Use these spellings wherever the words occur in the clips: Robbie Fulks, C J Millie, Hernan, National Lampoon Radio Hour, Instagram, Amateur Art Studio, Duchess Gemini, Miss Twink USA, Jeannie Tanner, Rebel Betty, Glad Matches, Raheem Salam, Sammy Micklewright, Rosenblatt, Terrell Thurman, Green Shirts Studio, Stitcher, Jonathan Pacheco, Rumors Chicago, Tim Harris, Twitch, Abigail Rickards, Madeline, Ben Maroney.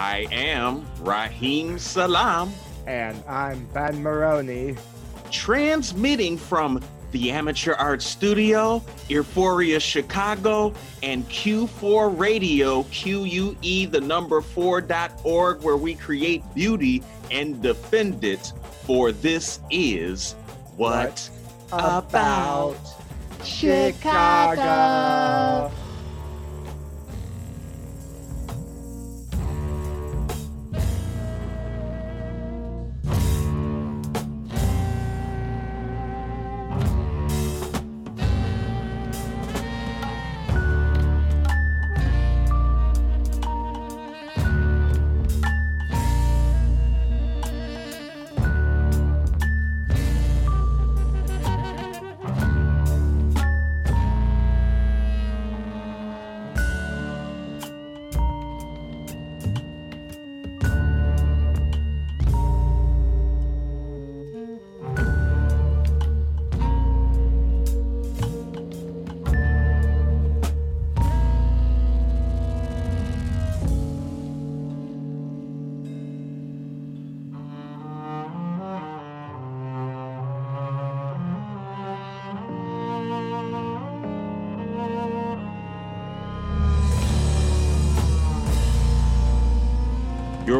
I am Raheem Salam. And I'm Ben Maroney. Transmitting from the Amateur Art Studio, Euphoria Chicago, and Q4 Radio, QUE4.org, where we create beauty and defend it, for this is What About Chicago.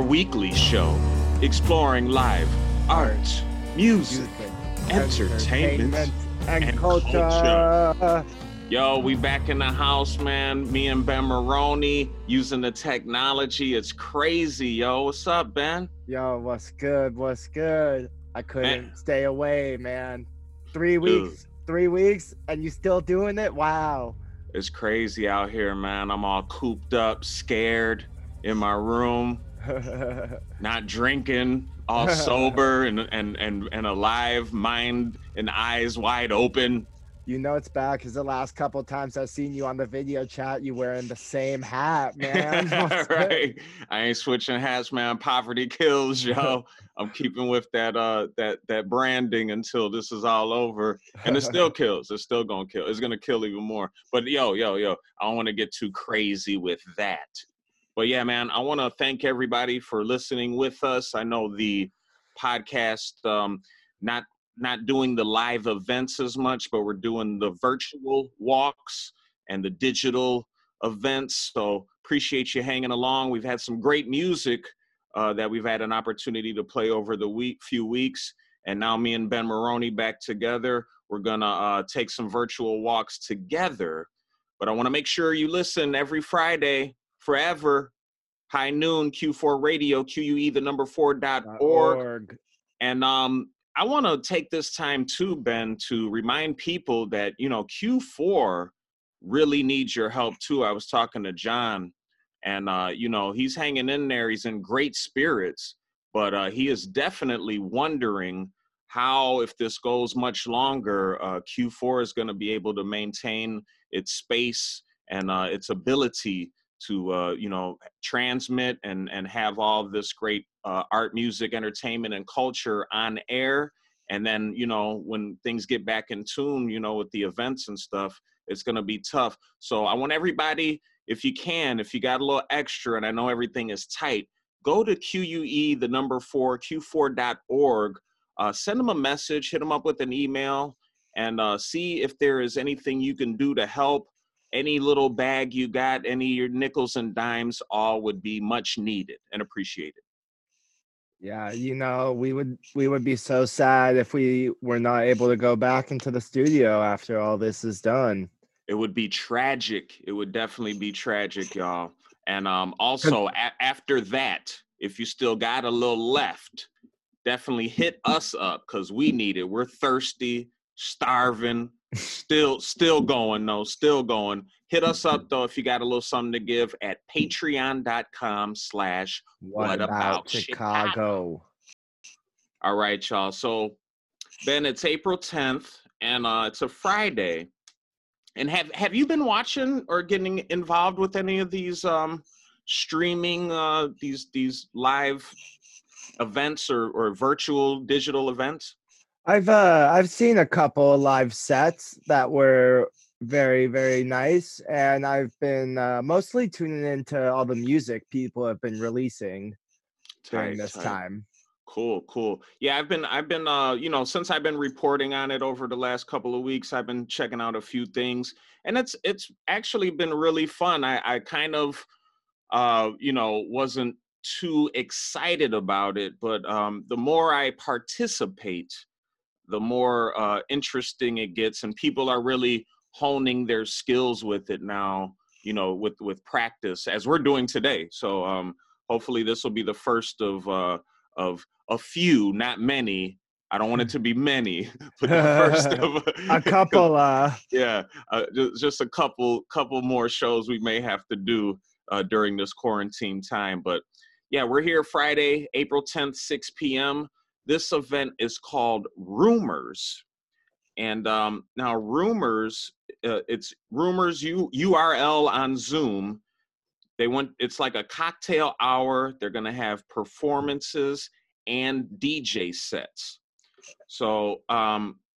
Weekly show exploring live art, music, entertainment, and culture. Yo, we back in the house, man. Me and Ben Maroney using the technology. It's crazy, yo. What's up, Ben? Yo, what's good? What's good? I couldn't stay away, man. 3 weeks, dude. 3 weeks, and you still doing it? Wow. It's crazy out here, man. I'm all cooped up, scared in my room. Not drinking, all sober and alive, mind and eyes wide open. You know it's bad because the last couple of times I've seen you on the video chat, you wearing the same hat, man. Right. I ain't switching hats, man. Poverty kills, yo. I'm keeping with that branding until this is all over. And it still kills. It's still gonna kill. It's gonna kill even more. But yo, I don't wanna get too crazy with that. But yeah, man, I want to thank everybody for listening with us. I know the podcast, not doing the live events as much, but we're doing the virtual walks and the digital events. So appreciate you hanging along. We've had some great music that we've had an opportunity to play over the few weeks. And now me and Ben Maroney back together. We're going to take some virtual walks together. But I want to make sure you listen every Friday. Forever, high noon, Q4 Radio, QUE4.org. And I want to take this time too, Ben, to remind people that, you know, Q4 really needs your help too. I was talking to John and, you know, he's hanging in there. He's in great spirits, but he is definitely wondering how, if this goes much longer, Q4 is going to be able to maintain its space and its ability to, you know, transmit and have all this great art, music, entertainment, and culture on air. And then, you know, when things get back in tune, you know, with the events and stuff, it's going to be tough. So I want everybody, if you can, if you got a little extra, and I know everything is tight, go to QUE4.org, send them a message, hit them up with an email, and see if there is anything you can do to help. Any little bag you got, any of your nickels and dimes, all would be much needed and appreciated. Yeah, you know, we would be so sad if we were not able to go back into the studio after all this is done. It would be tragic. It would definitely be tragic, y'all. And also, after that, if you still got a little left, definitely hit us up because we need it. We're thirsty, starving. Still going though. Still going. Hit us up though if you got a little something to give at patreon.com/whataboutchicago. All right, y'all. So then it's April 10th, and it's a Friday. And have you been watching or getting involved with any of these streaming these live events or virtual digital events? I've seen a couple of live sets that were Very, very nice. And I've been mostly tuning into all the music people have been releasing during this time. Cool, cool. Yeah, I've been, you know, since I've been reporting on it over the last couple of weeks, I've been checking out a few things, and it's actually been really fun. I kind of, you know, wasn't too excited about it, but the more I participate, the more interesting it gets, and people are really honing their skills with it now, you know, with practice, as we're doing today. So hopefully this will be the first of a few, not many. I don't want it to be many, but the first of a couple. Yeah, just a couple more shows we may have to do during this quarantine time. But yeah, we're here Friday, April 10th, 6 p.m. This event is called Rumors. And now Rumors, it's Rumors URL on Zoom. It's like a cocktail hour. They're going to have performances and DJ sets. So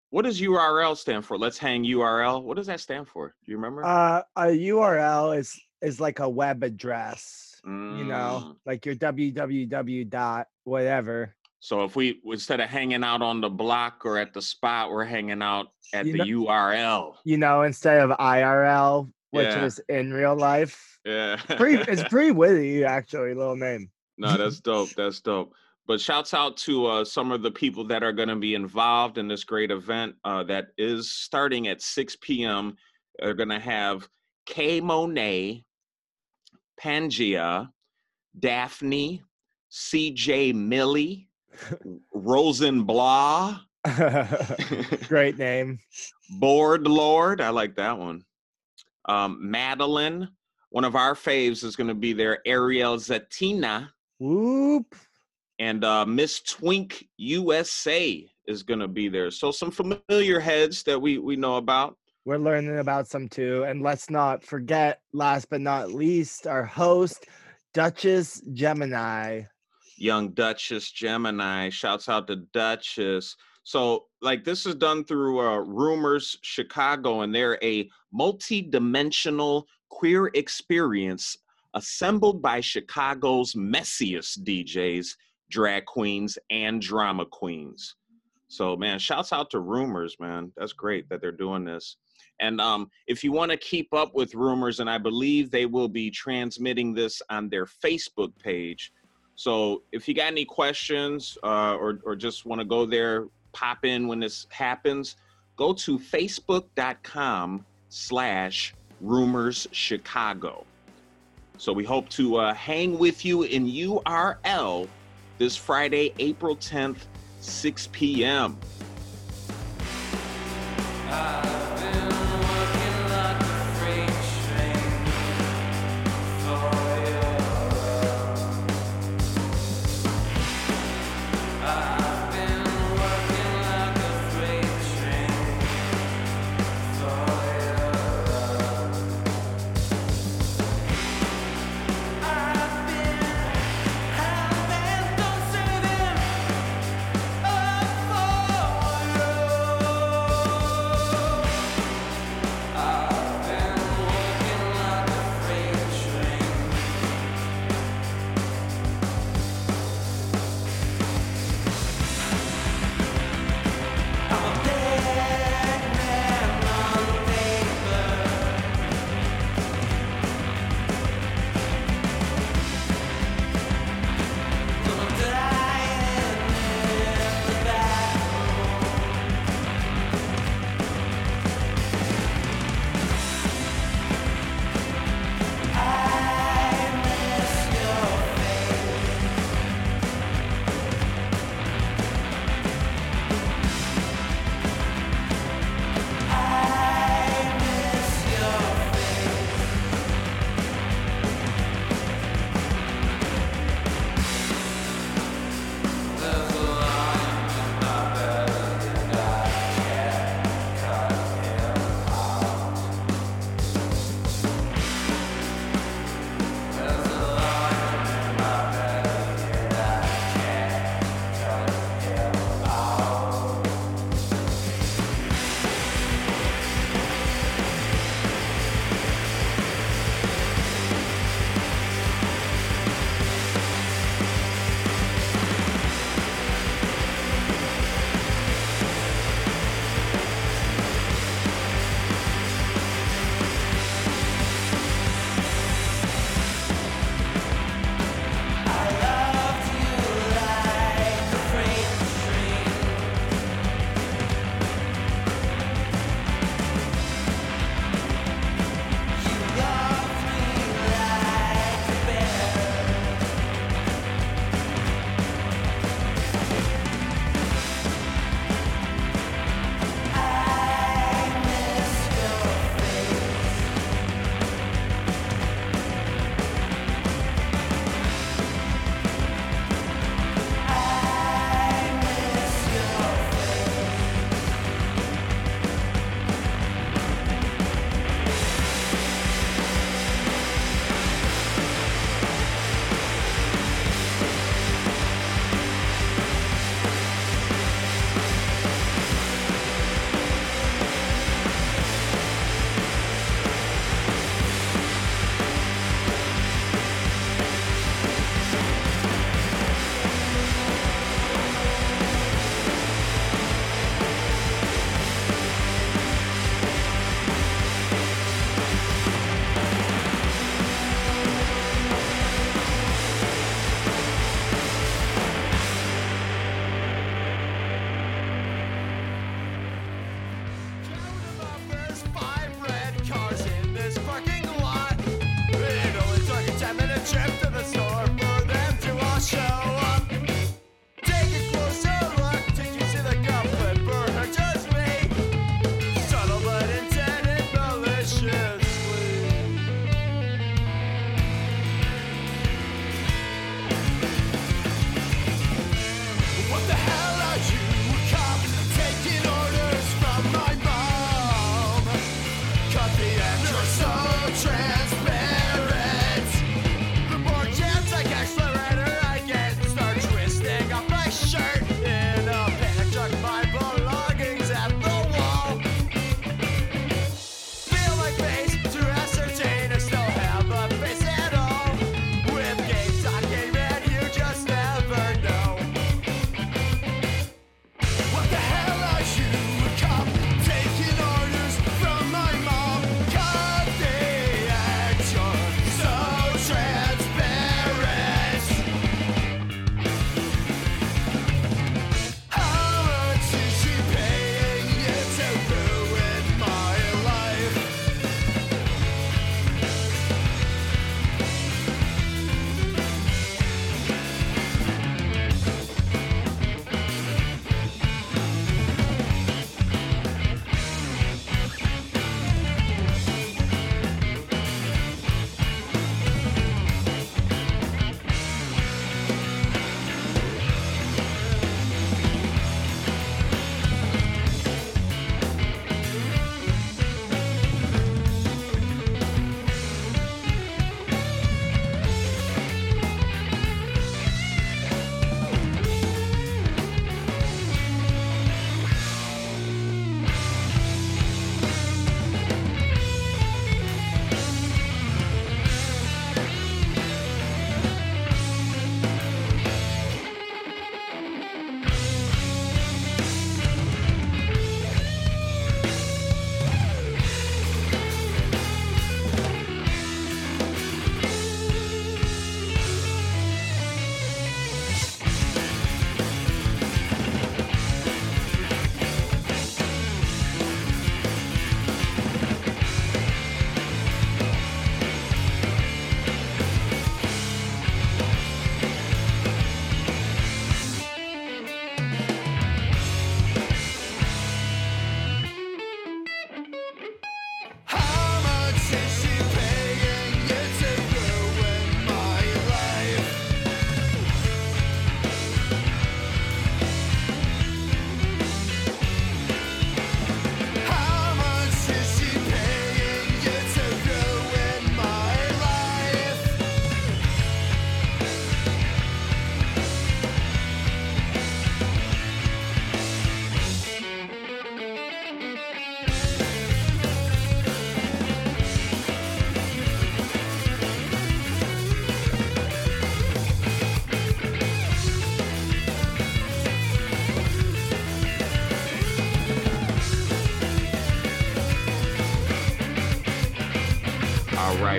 what does URL stand for? Let's hang URL. What does that stand for? Do you remember? A URL is like a web address, you know, like your www dot whatever. So if we, instead of hanging out on the block or at the spot, we're hanging out at the URL. You know, instead of IRL, which is in real life. Yeah. It's pretty witty, actually, little name. No, that's dope. That's dope. But shouts out to some of the people that are going to be involved in this great event that is starting at 6 p.m. They're going to have K Monet, Pangia, Daphne, C J Millie, Rosenblatt. Great name. Board Lord. I like that one. Madeline. One of our faves is going to be there. Ariel Zatina. Whoop. And Miss Twink USA is going to be there. So some familiar heads that we know about. We're learning about some too. And let's not forget, last but not least, our host, Duchess Gemini. Young Duchess Gemini, shouts out to Duchess. So like this is done through Rumors Chicago, and they're a multi-dimensional queer experience assembled by Chicago's messiest DJs, drag queens, and drama queens. So man, shouts out to Rumors, man. That's great that they're doing this. And if you want to keep up with Rumors, and I believe they will be transmitting this on their Facebook page. So if you got any questions or just want to go there, pop in when this happens, go to facebook.com/rumorschicago. So we hope to hang with you in URL this Friday, April 10th, 6 p.m.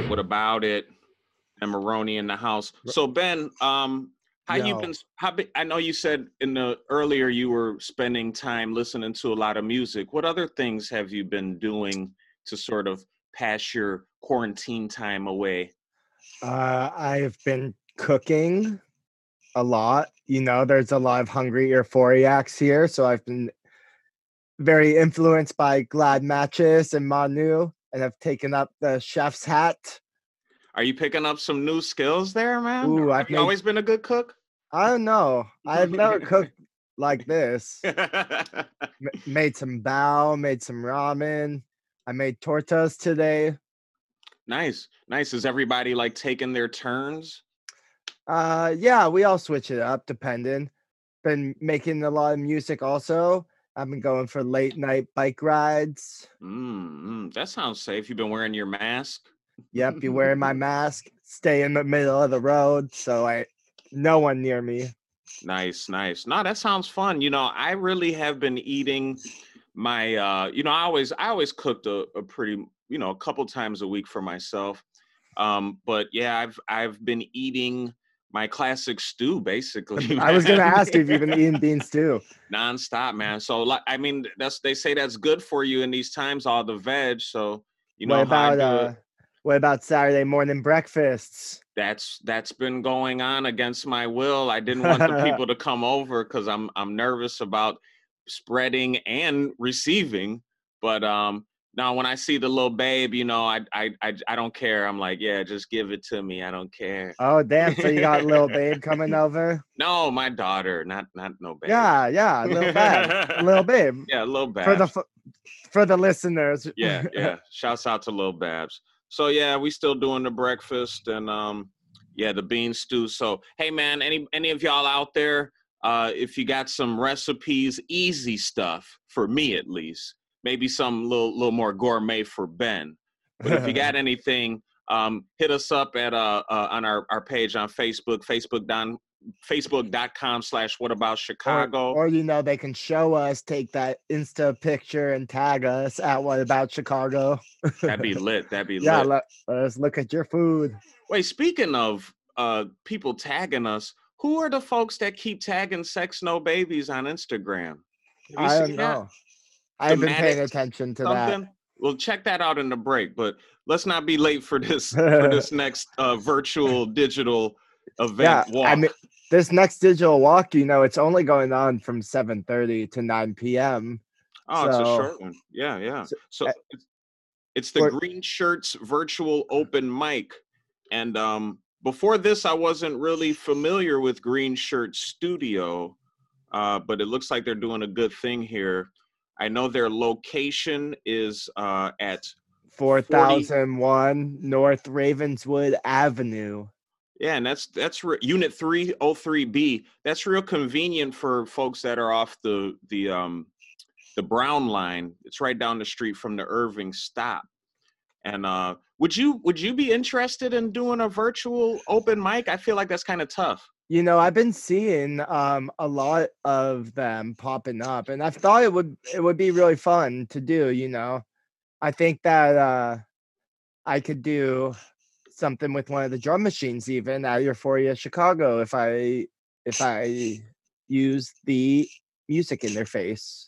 right, what about it? And Maroney in the house. So Ben, how you been? How, I know you said in the earlier you were spending time listening to a lot of music. What other things have you been doing to sort of pass your quarantine time away? I've been cooking a lot. You know, there's a lot of hungry euphoriacs here, so I've been very influenced by Glad Matches and Manu, and I've taken up the chef's hat. Are you picking up some new skills there, man? Ooh, have you always been a good cook? I don't know. I've never cooked like this. Made some bao, made some ramen. I made tortas today. Nice. Nice. Is everybody like taking their turns? Yeah, we all switch it up, depending. Been making a lot of music also. I've been going for late night bike rides. That sounds safe. You've been wearing your mask? Yep, you're wearing my mask. Stay in the middle of the road, so no one near me. Nice, nice. No, that sounds fun. You know, I really have been eating my, you know, I always cooked a pretty, you know, a couple times a week for myself. But yeah, I've been eating my classic stew, basically. I was going to ask you if you've been eating bean stew. Nonstop, man. So, like, I mean, they say that's good for you in these times, all the veg. So, you know, what about Saturday morning breakfasts? That's been going on against my will. I didn't want the people to come over because I'm nervous about spreading and receiving. But now when I see the little babe, you know, I don't care. I'm like, yeah, just give it to me. I don't care. Oh damn! So you got little babe coming over? No, my daughter, not no babe. Yeah, little babe. Yeah, little Babs. For the listeners. Yeah. Shouts out to little Babs. So yeah, we still doing the breakfast and yeah, the bean stew. So hey man, any of y'all out there, if you got some recipes, easy stuff for me at least, maybe some little more gourmet for Ben. But if you got anything, hit us up at on our page on Facebook, facebook.com/whataboutchicago. Or you know, they can show us, take that Insta picture and tag us at whataboutchicago. That'd be lit. Yeah, let's look at your food. Wait, speaking of people tagging us, who are the folks that keep tagging Sex No Babies on Instagram? I don't know. I've been paying attention to that. We'll check that out in the break, but let's not be late for this next virtual digital event walk. I mean, this next digital walk, you know, it's only going on from 7:30 to 9 p.m. Oh, so, it's a short one. Yeah. So it's the Green Shirts virtual open mic. And before this, I wasn't really familiar with Green Shirts Studio, but it looks like they're doing a good thing here. I know their location is at 4001 North Ravenswood Avenue. Yeah, and that's Unit 303B. That's real convenient for folks that are off the Brown line. It's right down the street from the Irving stop. And would you be interested in doing a virtual open mic? I feel like that's kind of tough. You know, I've been seeing a lot of them popping up, and I thought it would be really fun to do. You know, I think that I could do something with one of the drum machines, even at Euphoria Chicago, if I use the music interface.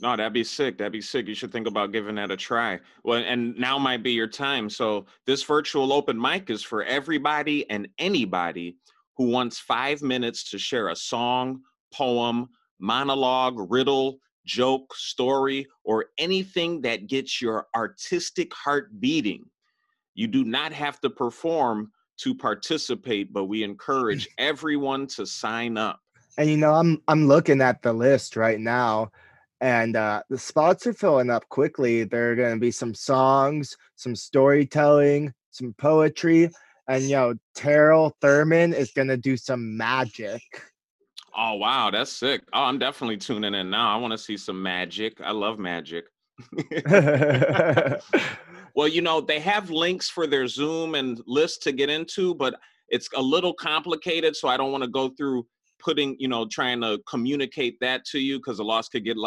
No, that'd be sick. You should think about giving that a try. Well, and now might be your time. So this virtual open mic is for everybody and anybody who wants 5 minutes to share a song, poem, monologue, riddle, joke, story, or anything that gets your artistic heart beating. You do not have to perform to participate, but we encourage everyone to sign up. And you know, I'm looking at the list right now, and the spots are filling up quickly. There are going to be some songs, some storytelling, some poetry, and you know, Terrell Thurman is going to do some magic. Oh wow, that's sick. Oh, I'm definitely tuning in now. I want to see some magic. I love magic. Well, you know, they have links for their Zoom and list to get into, but it's a little complicated, so I don't want to go through putting, you know, trying to communicate that to you because a lot could get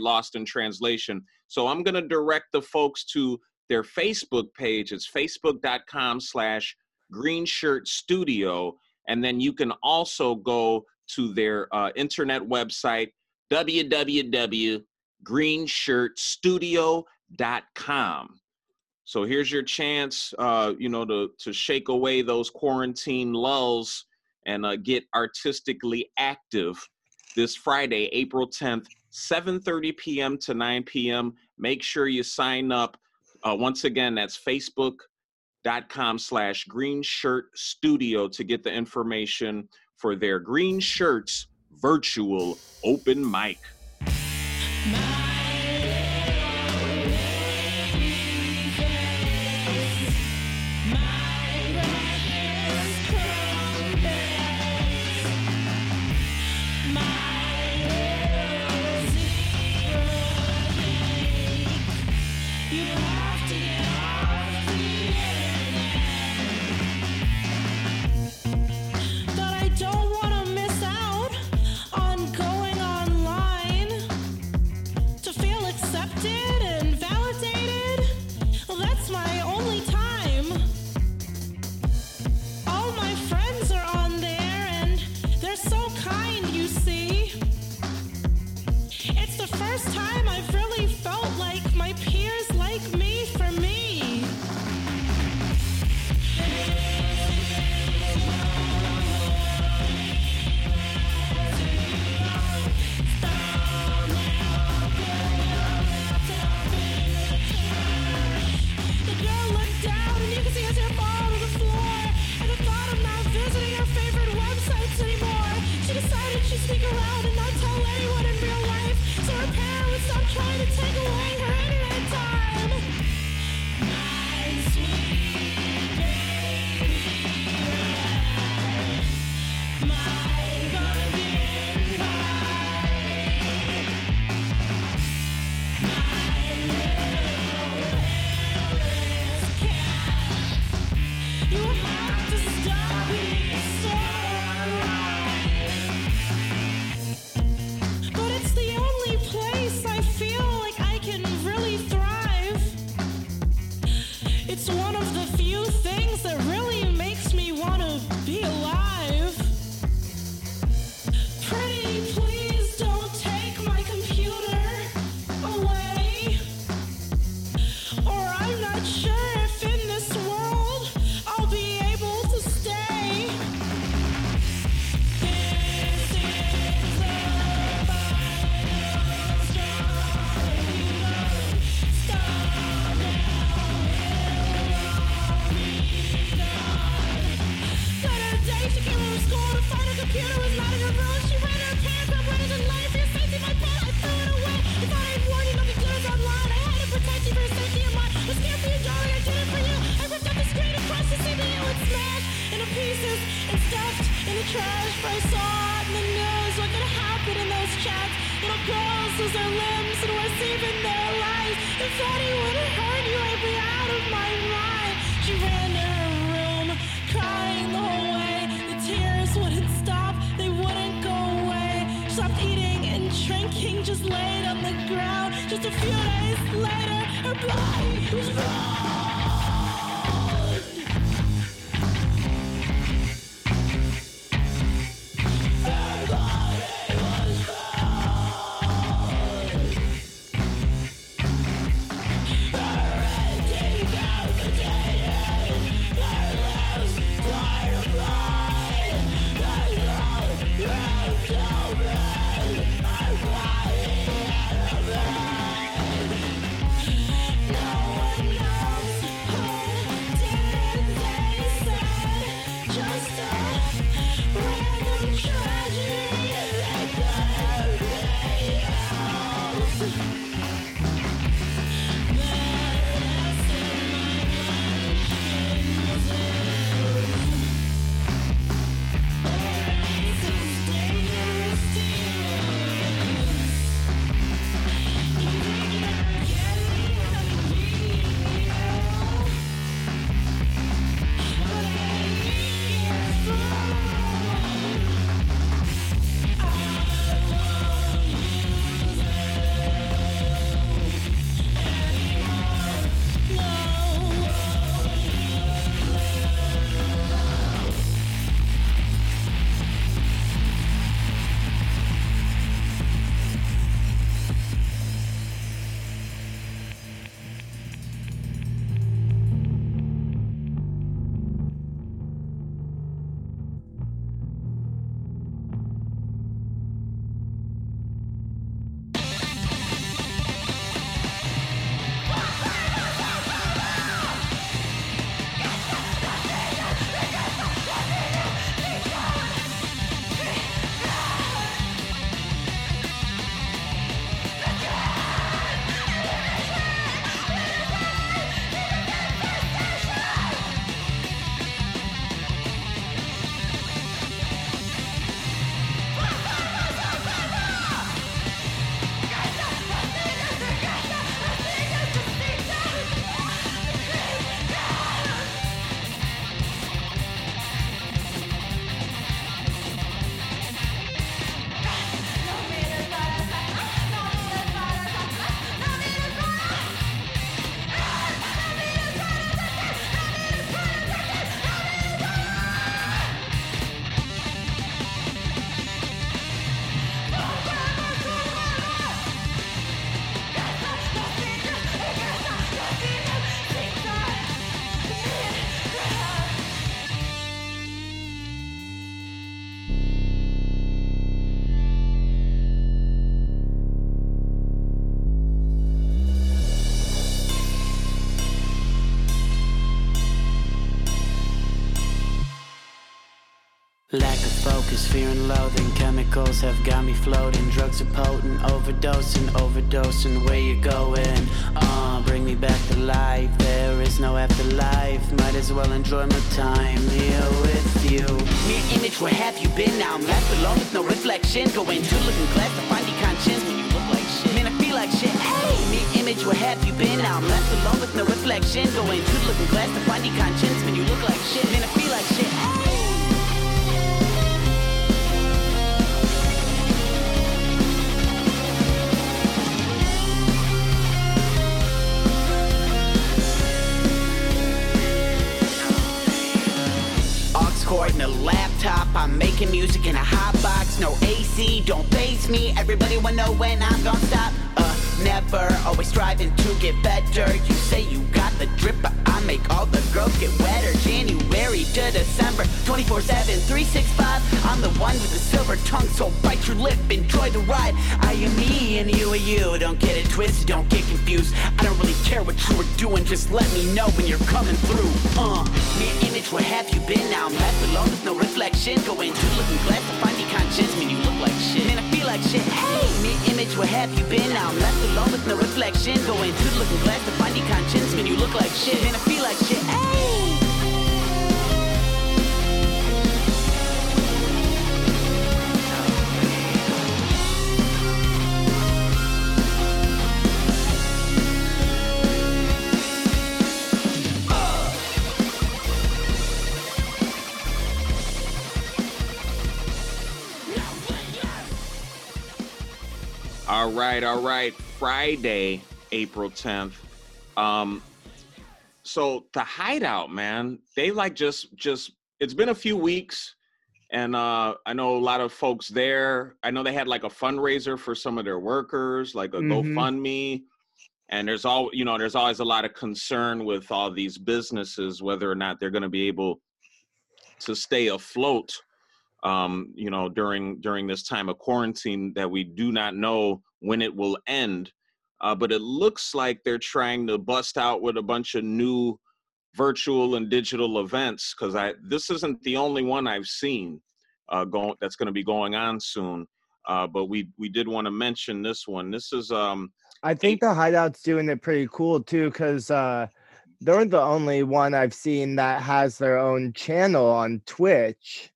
lost in translation. So I'm going to direct the folks to their Facebook page. It's facebook.com/Green Shirts Studio. And then you can also go to their internet website, www.greenshirtstudio.com. So here's your chance, you know, to shake away those quarantine lulls and get artistically active this Friday, April 10th, 7:30 p.m. to 9 p.m. Make sure you sign up. Once again, that's facebook.com/Green Shirt Studio to get the information for their Green Shirts virtual open mic. Lack of focus, fear and loathing, chemicals have got me floating. Drugs are potent, overdosing, where you going? Bring me back to life, there is no afterlife. Might as well enjoy my time here with you. Mirror image, where have you been? Now I'm left alone with no reflection. Go into looking glass to find your conscience when you look like shit. Man, I feel like shit, hey! Mirror image, where have you been? Now I'm left alone with no reflection. Go into looking glass to find your conscience when you look like shit. Man, I feel like shit, hey! Recording a laptop, I'm making music in a hot box. No AC, don't face me. Everybody wanna know when I'm gonna stop. Never, always striving to get better. You say you got the drip, but I make all the girls get wetter. January to December, 24/7, 365. I'm the one with the silver tongue, so bite your lip, enjoy the ride. I am me and you are you. Don't get it twisted, don't get confused. I don't really care what you were doing, just let me know when you're coming through. Mirror image, where have you been? Now I'm left alone with no reflection. Go into looking glass to find your conscience when you look like shit. Man, I feel like shit. Hey, mirror image, where have you been? Now I'm left alone with no reflection. Go into the looking glass to find your conscience when you look like shit. And I feel like shit. Hey! All right. Friday, April 10th. So the Hideout, man, they like just it's been a few weeks, and I know a lot of folks there. I know they had like a fundraiser for some of their workers, like a GoFundMe. And there's always a lot of concern with all these businesses, whether or not they're going to be able to stay afloat, during this time of quarantine that we do not know when it will end, but it looks like they're trying to bust out with a bunch of new virtual and digital events, because this isn't the only one I've seen that's going to be going on soon, but we did want to mention this one. This is I think the Hideout's doing it pretty cool too, because they're the only one I've seen that has their own channel on Twitch.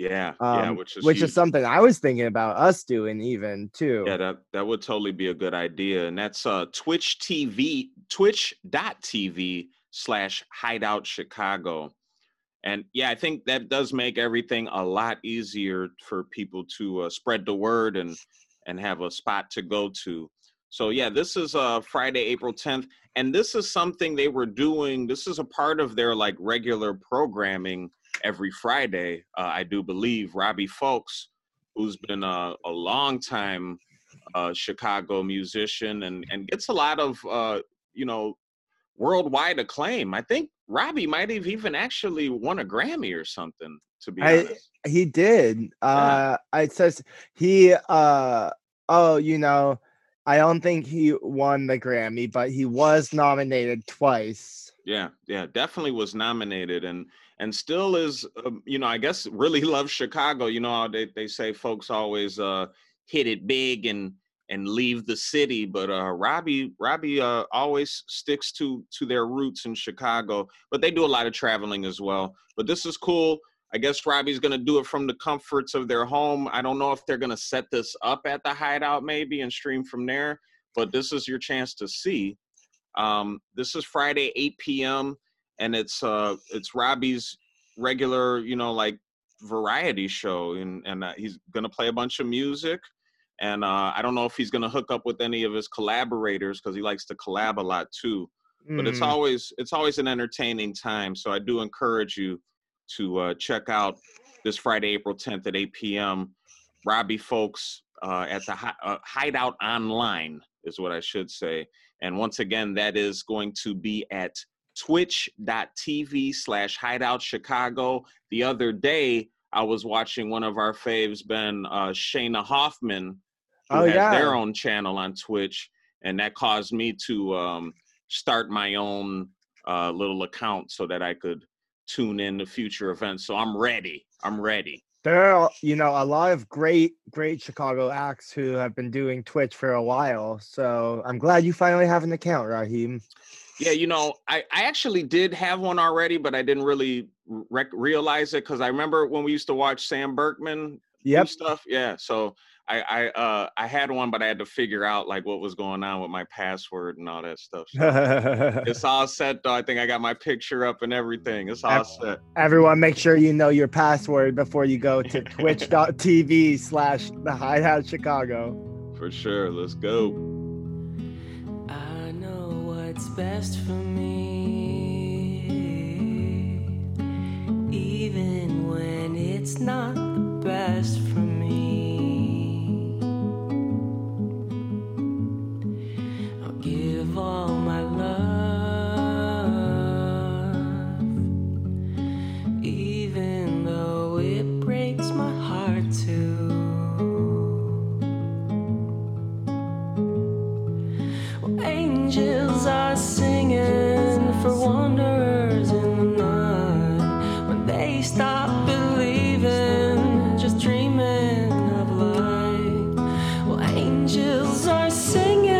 Yeah, which is something I was thinking about us doing even too. Yeah, that would totally be a good idea. And that's Twitch TV, twitch.tv/Hideout Chicago. And yeah, I think that does make everything a lot easier for people to spread the word and have a spot to go to. So yeah, this is Friday, April 10th. And this is something they were doing. This is a part of their like regular programming every Friday, I do believe. Robbie Fulks, who's been a long-time Chicago musician and gets a lot of, worldwide acclaim. I think Robbie might have even actually won a Grammy or something, to be honest. He did. Yeah. It says he, I don't think he won the Grammy, but he was nominated twice. Yeah, definitely was nominated and still is, I guess really loves Chicago. You know, they say folks always hit it big and leave the city. But Robbie always sticks to their roots in Chicago. But they do a lot of traveling as well. But this is cool. I guess Robbie's going to do it from the comforts of their home. I don't know if they're going to set this up at the Hideout maybe and stream from there. But this is your chance to see. This is Friday, 8 p.m. And it's Robbie's regular, variety show, and he's gonna play a bunch of music, and I don't know if he's gonna hook up with any of his collaborators because he likes to collab a lot too. But it's always an entertaining time, so I do encourage you to check out this Friday, April 10th at 8 p.m. Robbie Fulks at the Hideout Online is what I should say, and once again that is going to be at twitch.tv/Hideout Chicago. The other day, I was watching one of our faves, Ben, Shana Hoffman, who has their own channel on Twitch, and that caused me to start my own little account so that I could tune in to future events. So I'm ready. There are, you know, a lot of great Chicago acts who have been doing Twitch for a while. So I'm glad you finally have an account, Raheem. Yeah, you know, I actually did have one already, but I didn't really realize it because I remember when we used to watch Sam Berkman stuff. Yeah, so I had one, but I had to figure out like what was going on with my password and all that stuff. So it's all set though. I think I got my picture up and everything. It's all set. Everyone, make sure you know your password before you go to twitch.tv/thehideoutchicago. For sure. Let's go. I know what's best for me, even when it's not the best for me. Give all my love, even though it breaks my heart too. Well, angels are singing for wanderers in the night when they stop believing, just dreaming of life. Well, angels are singing.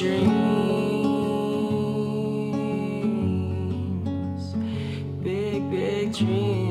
Dreams, big, big dreams.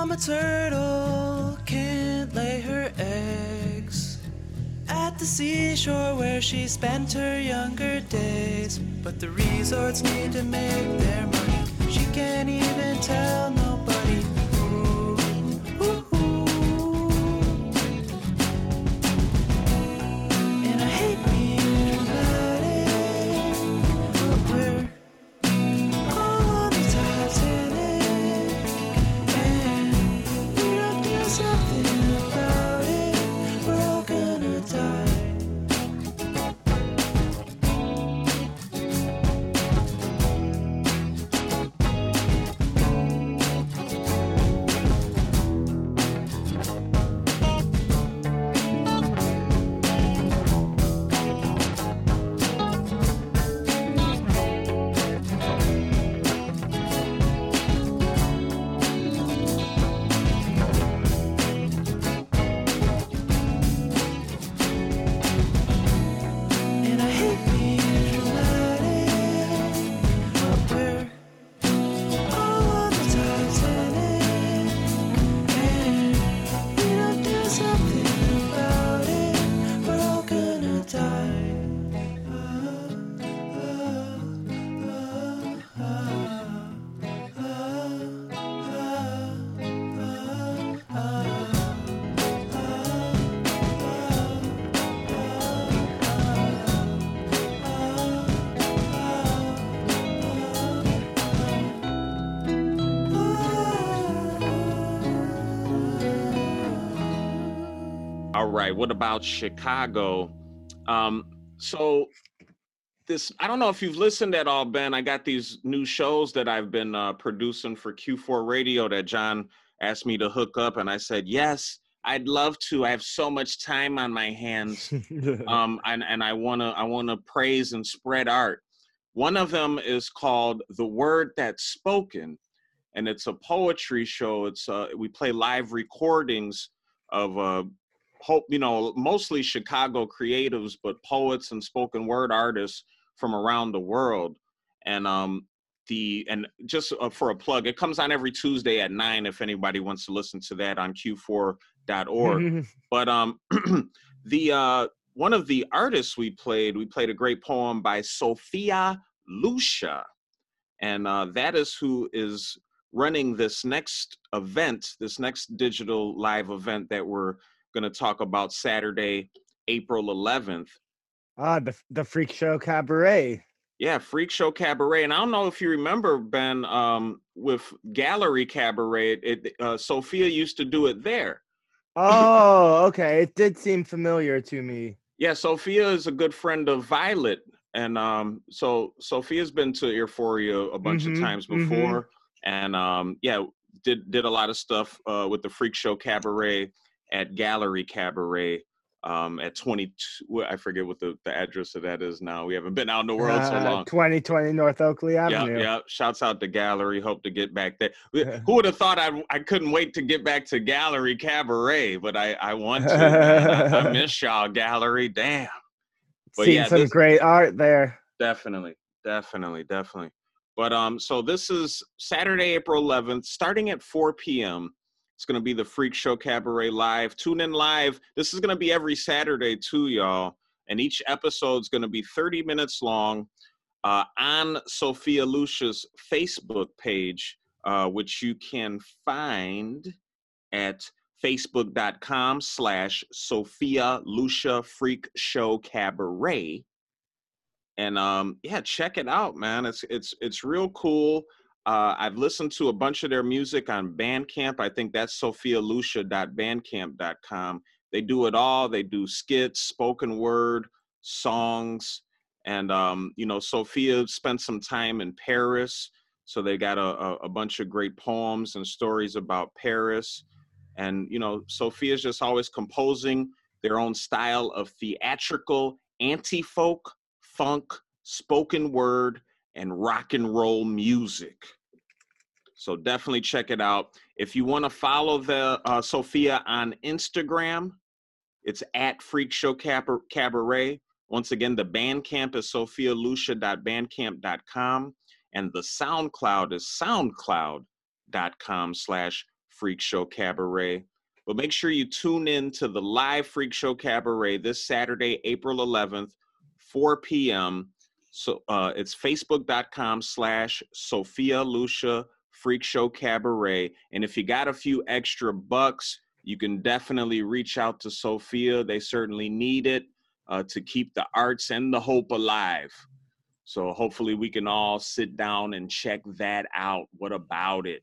Mama turtle can't lay her eggs at the seashore where she spent her younger days. But the resorts need to make their money. She can't even tell nobody. Ooh, ooh, ooh. And I hate being dramatic, but we're all on the Titanic, and we don't do something about it. We're all gonna die. All right, what about Chicago? So this, I don't know if you've listened at all, Ben. I got these new shows that I've been producing for Q4 Radio that John asked me to hook up, and I said, yes, I'd love to. I have so much time on my hands, and I wanna praise and spread art. One of them is called The Word That's Spoken, and it's a poetry show. It's we play live recordings of mostly Chicago creatives, but poets and spoken word artists from around the world. And for a plug, it comes on every Tuesday at 9, if anybody wants to listen to that on Q4.org. But one of the artists we played a great poem by Sophia Lucia. And that is who is running this next digital live event that we're going to talk about Saturday, April 11th. The Freak Show Cabaret. Yeah, Freak Show Cabaret. And I don't know if you remember, Ben, with Gallery Cabaret, Sophia used to do it there. Oh, okay. It did seem familiar to me. Yeah, Sophia is a good friend of Violet. And so Sophia's been to Euphoria a bunch of times before. Mm-hmm. And did a lot of stuff with the Freak Show Cabaret at Gallery Cabaret at 22, I forget what the address of that is now. We haven't been out in the world so long. 2020 North Oakley Avenue. Yeah, shouts out to Gallery. Hope to get back there. Who would have thought I couldn't wait to get back to Gallery Cabaret, but I want to. I miss y'all, Gallery. Damn. But seen some great art there. Definitely. But so this is Saturday, April 11th, starting at 4 p.m., It's going to be the Freak Show Cabaret Live. Tune in live. This is going to be every Saturday too, y'all. And each episode is going to be 30 minutes long on Sophia Lucia's Facebook page, which you can find at facebook.com/Sophia Lucia Freak Show Cabaret. And check it out, man. It's real cool. I've listened to a bunch of their music on Bandcamp. I think that's sophialucia.bandcamp.com. They do it all. They do skits, spoken word, songs. And, Sophia spent some time in Paris. So they got a bunch of great poems and stories about Paris. And, Sophia's just always composing their own style of theatrical, anti-folk, funk, spoken word, and rock and roll music. So definitely check it out. If you want to follow the Sophia on Instagram, it's at Freak Show Cabaret. Once again, the Bandcamp is sophialucia.bandcamp.com, and the SoundCloud is soundcloud.com/freakshow Freak Show Cabaret. But make sure you tune in to the live Freak Show Cabaret this Saturday, April 11th, 4 p.m. So it's facebook.com/Sophia Lucia Freak Show Cabaret. And if you got a few extra bucks, you can definitely reach out to Sophia. They certainly need it to keep the arts and the hope alive. So hopefully we can all sit down and check that out. What about it?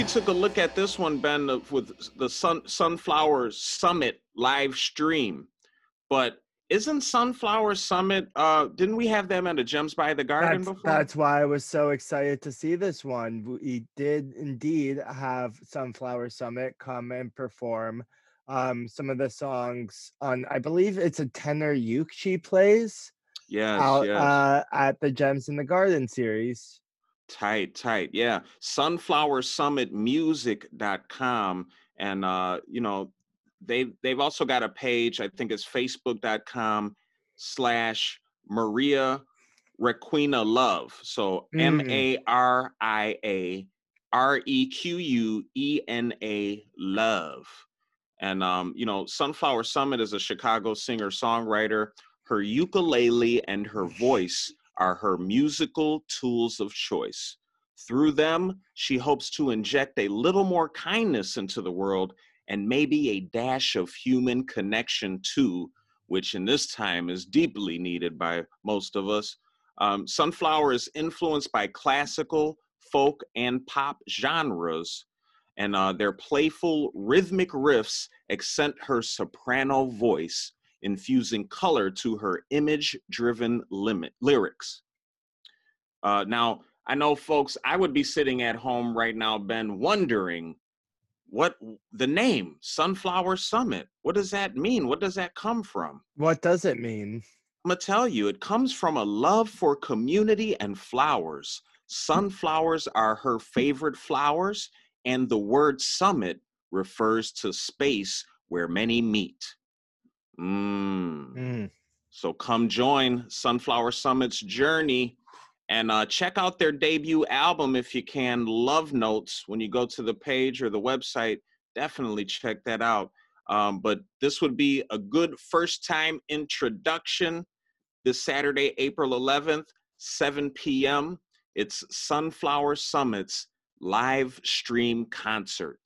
if you took a look at this one, Ben, with the Sunflower Summit live stream, but isn't Sunflower Summit, didn't we have them at a Gems by the Garden before? That's why I was so excited to see this one. We did indeed have Sunflower Summit come and perform some of the songs on, I believe it's a tenor uke she plays. Yes, yes. At the Gems in the Garden series. Tight. Yeah. SunflowerSummitMusic.com. And, you know, they've also got a page. I think it's Facebook.com/Maria Requena Love. So MARIA REQUENA Love. And, you know, Sunflower Summit is a Chicago singer-songwriter. Her ukulele and her voice are her musical tools of choice. Through them, she hopes to inject a little more kindness into the world and maybe a dash of human connection too, which in this time is deeply needed by most of us. Sunflower is influenced by classical, folk, and pop genres, and their playful rhythmic riffs accent her soprano voice, infusing color to her image-driven lyrics. Now, I know, folks, I would be sitting at home right now, Ben, wondering what the name, Sunflower Summit, what does that mean? What does that come from? What does it mean? I'm going to tell you, it comes from a love for community and flowers. Sunflowers are her favorite flowers, and the word summit refers to space where many meet. So come join Sunflower Summit's journey and check out their debut album if you can, Love Notes. When you go to the page or the website, definitely check that out. But this would be a good first-time introduction this Saturday, April 11th, 7 p.m. It's Sunflower Summit's live stream concert.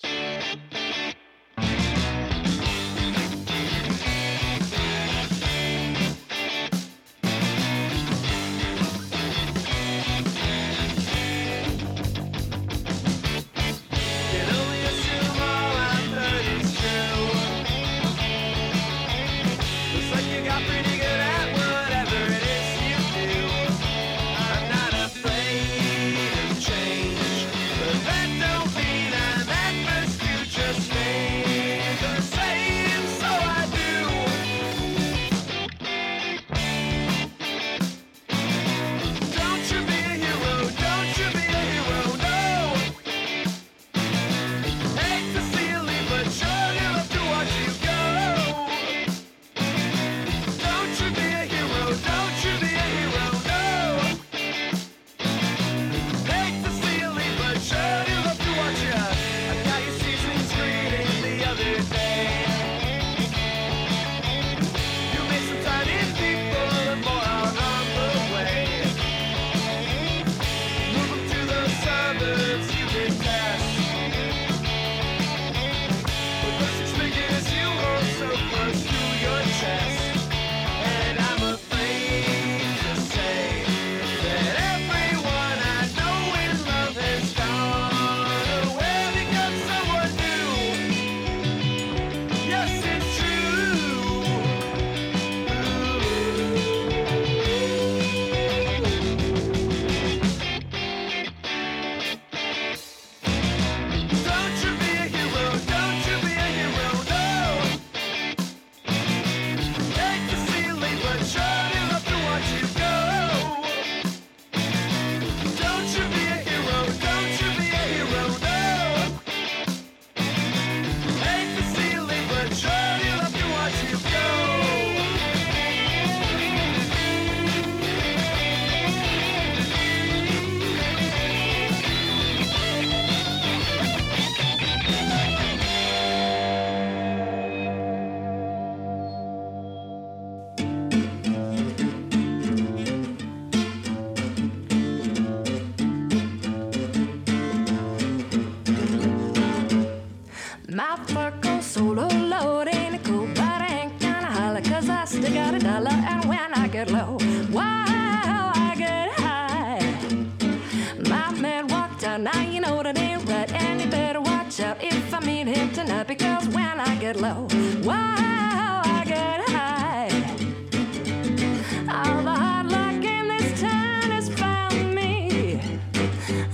Now you know that ain't right, and you better get low, wow, I get high. All the hard luck in this town has found me.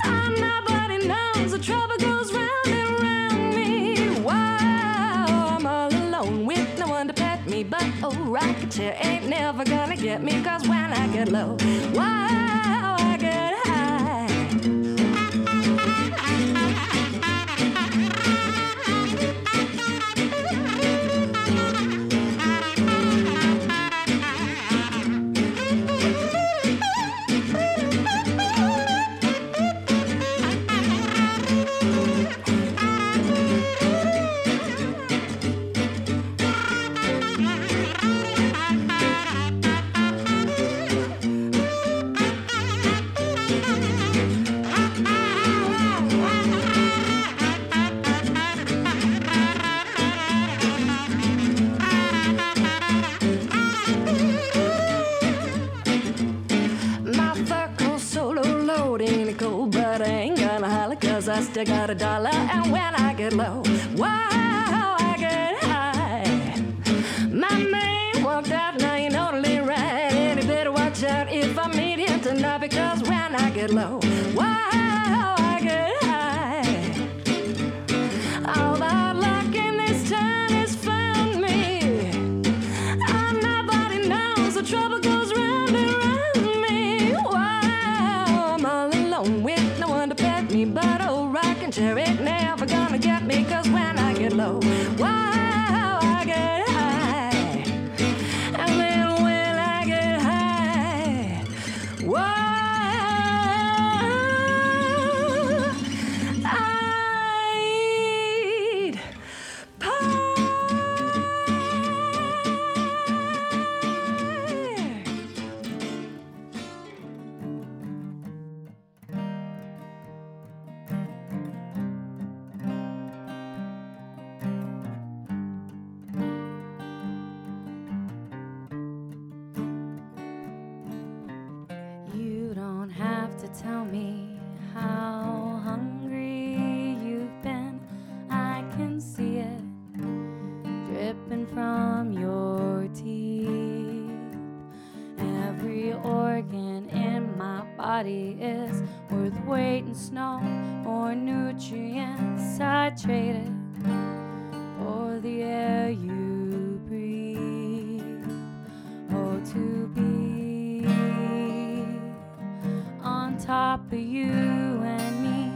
Oh, nobody knows the trouble goes round and round me. Wow, I'm all alone with no one to pet me, but oh, Rocketeer ain't never gonna get me, cause when I get low, wow, I get high. I still got $1, and when I get low, wow, I get high. My man walked out, now you know the little right, and you better watch out if I meet him tonight, because when I get low, wow, I get high. All the hard luck in this town has found me. Oh, nobody knows the trouble goes round and round me. Wow, I'm all alone with no one to pet me, but oh, Jerry ain't never gonna get me, cause when I get low, wow, I get high. And then when I get high, wow, I eat pie. Tell me how hungry you've been. I can see it dripping from your teeth. Every organ in my body is worth weight in snow or nutrients saturated for the air you breathe. Oh, to be on top of you and me,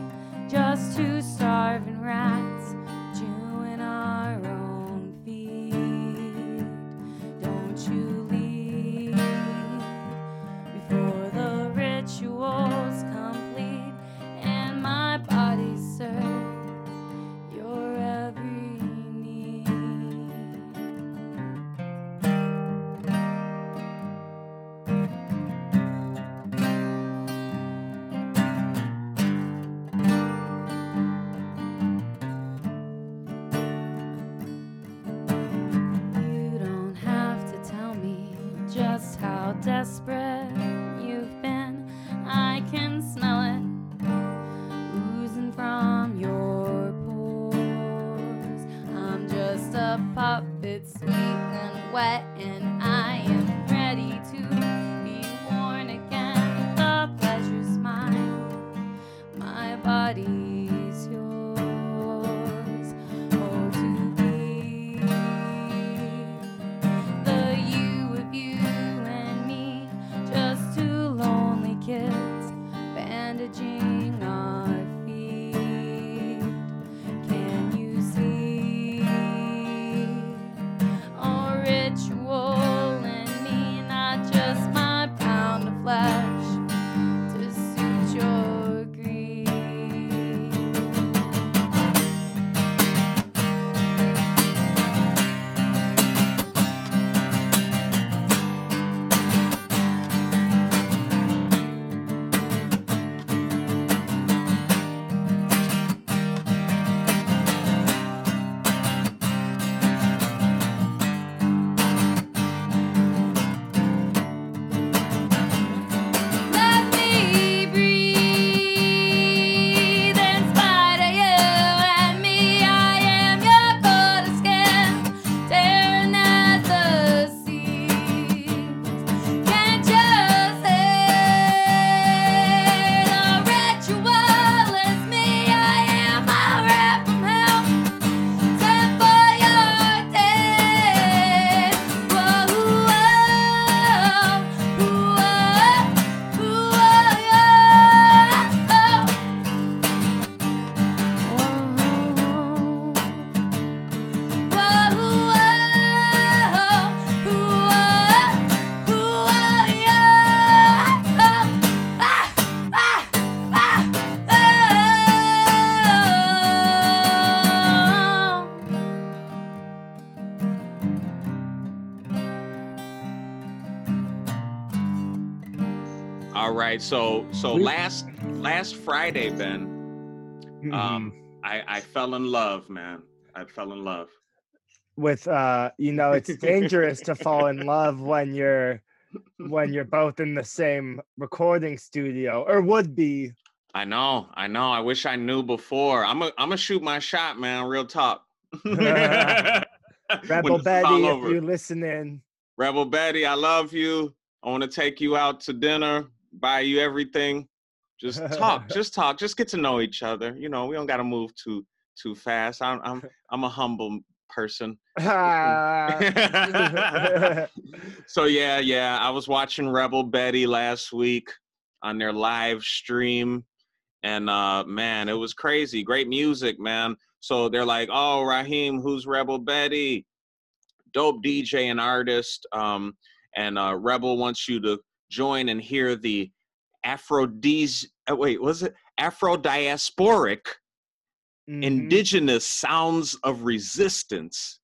just two starving rats chewing our own feed. Don't you leave before the ritual's complete and my body serves your every desperate you've been. I can smell it oozing from your pores. I'm just a puppet, sweet and wet, and I am ready to be born again. The pleasure's mine, my body's yours. Oh, to be the you of you. Just two lonely kids bandaging our feet. Can you see our ritual? All right. So last Friday, Ben, I fell in love, man. I fell in love. With it's dangerous to fall in love when you're both in the same recording studio, or would be. I know. I wish I knew before. I'm a shoot my shot, man. Real talk. Rebel Betty, if you listen in. Rebel Betty, I love you. I want to take you out to dinner, buy you everything. Just talk, just get to know each other. You know, we don't got to move too fast. I'm a humble person. So yeah. I was watching Rebel Betty last week on their live stream, and man, it was crazy. Great music, man. So they're like, "Oh, Raheem, who's Rebel Betty? Dope DJ and artist. And Rebel wants you to join and hear the Afro-diasporic indigenous sounds of resistance.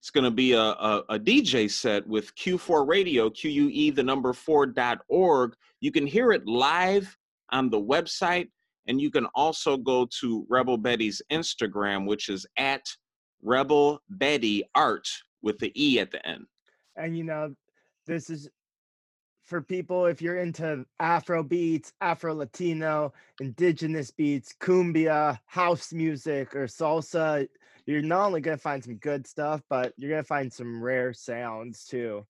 It's going to be a DJ set with Q4 Radio, QUE4.org. You can hear it live on the website, and you can also go to Rebel Betty's Instagram, which is at Rebel Betty Art with the E at the end. And you know, this is for people, if you're into Afro beats, Afro Latino, indigenous beats, cumbia, house music, or salsa, you're not only going to find some good stuff, but you're going to find some rare sounds too.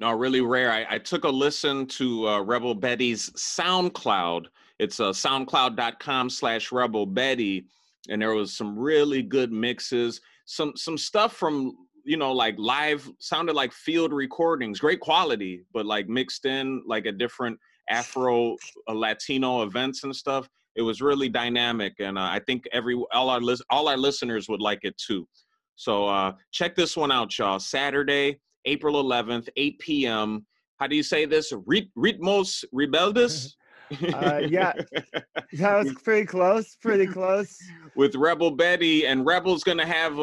No, really rare. I took a listen to Rebel Betty's SoundCloud. It's soundcloud.com/Rebel Betty. And there was some really good mixes, some stuff from, you know, like live, sounded like field recordings, great quality, but like mixed in like a different Afro Latino events and stuff. It was really dynamic, and I think all our listeners would like it too. So check this one out, y'all. Saturday, April 11th, 8 p.m. How do you say this? Ritmos Rebeldes? Yeah, that was pretty close. With Rebel Betty, and Rebel's going to have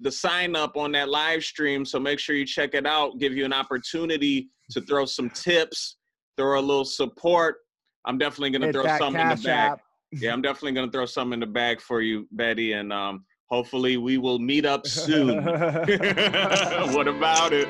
the sign up on that live stream, so make sure you check it out. Give you an opportunity to throw some tips, throw a little support. I'm definitely going to throw some in the bag. App. Yeah, I'm definitely going to throw some in the bag for you, Betty, and hopefully we will meet up soon. What about it?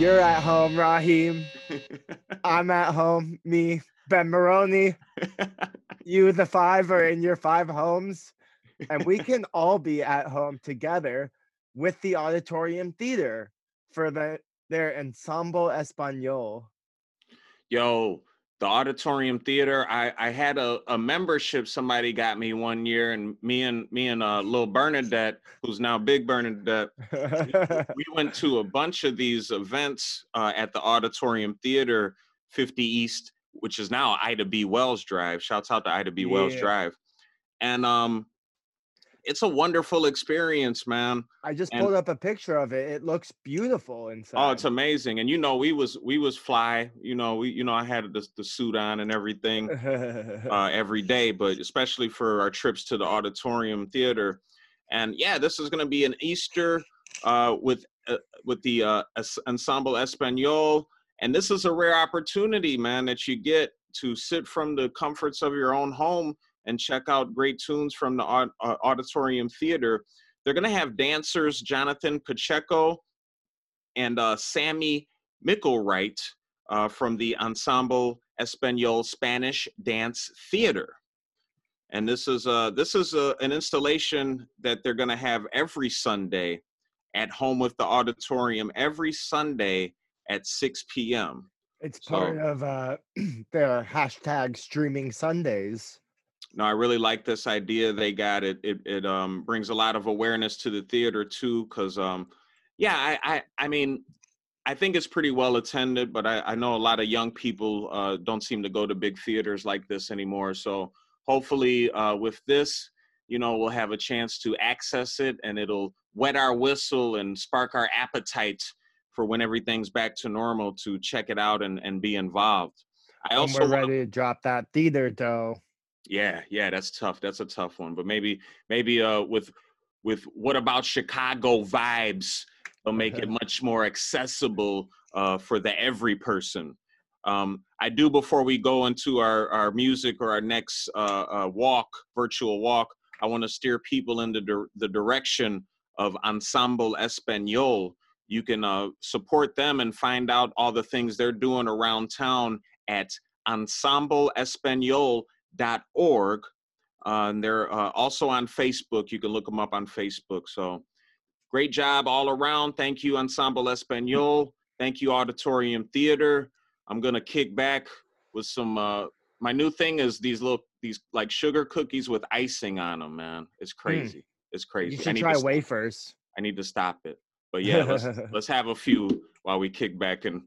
You're at home, Raheem. I'm at home, me, Ben Maroney. You, the five, are in your five homes. And we can all be at home together with the Auditorium Theater for their Ensemble Español. Yo, the Auditorium Theater, I had a membership somebody got me one year, and me and Lil Bernadette, who's now Big Bernadette, we went to a bunch of these events at the Auditorium Theater, 50 East, which is now Ida B. Wells Drive. Shouts out to Ida B. Wells Drive. And it's a wonderful experience, man. I just pulled up a picture of it. It looks beautiful inside. Oh, it's amazing. And you know, we was fly. You know, I had the suit on and everything every day, but especially for our trips to the Auditorium Theater. And yeah, this is going to be an Easter with the Ensemble Español. And this is a rare opportunity, man, that you get to sit from the comforts of your own home and check out great tunes from the Auditorium Theater. They're going to have dancers Jonathan Pacheco and Sammy Micklewright from the Ensemble Español Spanish Dance Theater. And this is an installation that they're going to have every Sunday at Home with the Auditorium, every Sunday at 6 p.m. It's part of their hashtag Streaming Sundays. No, I really like this idea they got. It brings a lot of awareness to the theater too, because I mean, I think it's pretty well attended, but I know a lot of young people don't seem to go to big theaters like this anymore. So hopefully with this, you know, we'll have a chance to access it, and it'll wet our whistle and spark our appetite for when everything's back to normal to check it out and be involved. We're ready to drop that theater though. Yeah, that's tough. That's a tough one. But maybe with What About Chicago vibes, they'll make it much more accessible for the every person. I do, before we go into our music or our next virtual walk, I want to steer people into the direction of Ensemble Español. You can support them and find out all the things they're doing around town at Ensemble Español. .org. And they're also on Facebook. You can look them up on Facebook. So great job all around. Thank you, Ensemble Español. Thank you, Auditorium Theater. I'm going to kick back with some, my new thing is these like sugar cookies with icing on them, man. It's crazy. It's crazy. You should try wafers. I need to stop it. But yeah, let's have a few while we kick back and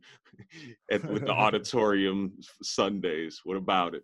with the Auditorium Sundays. What about it?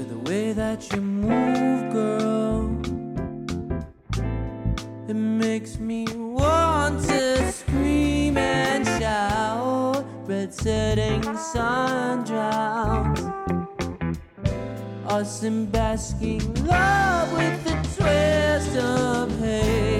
to the way that you move, girl. It makes me want to scream and shout. Red setting sun drowns us in basking love with the twist of hate.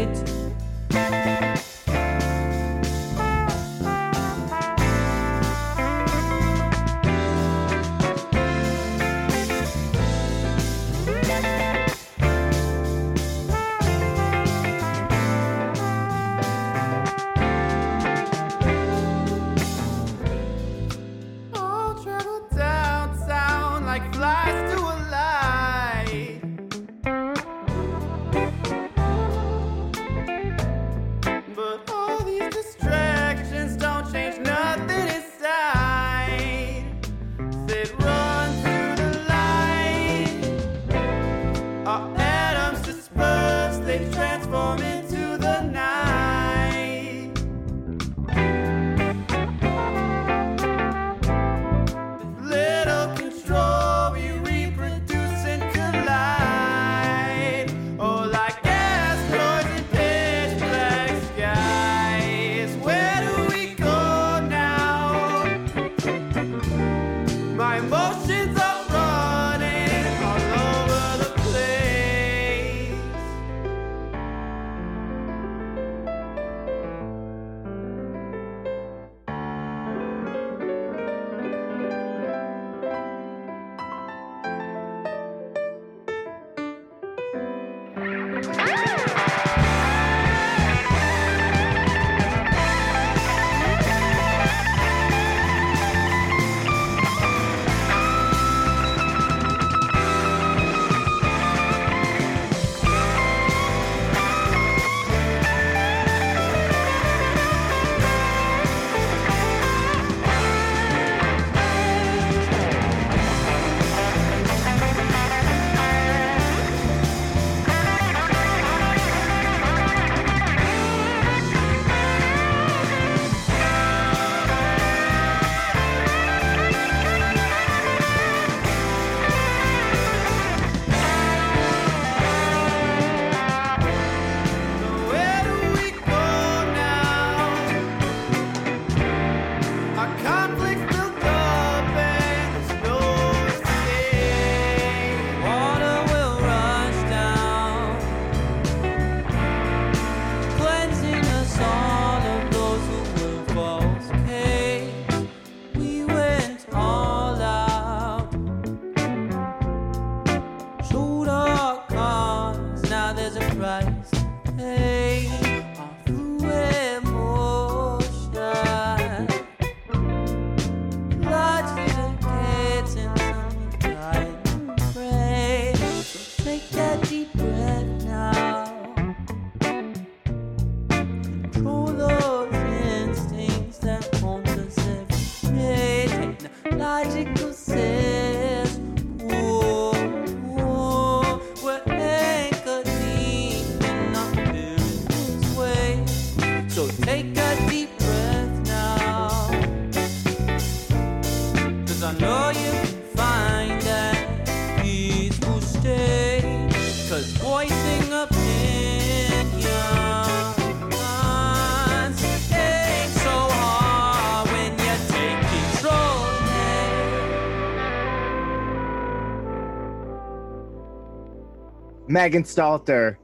Megan Stalter,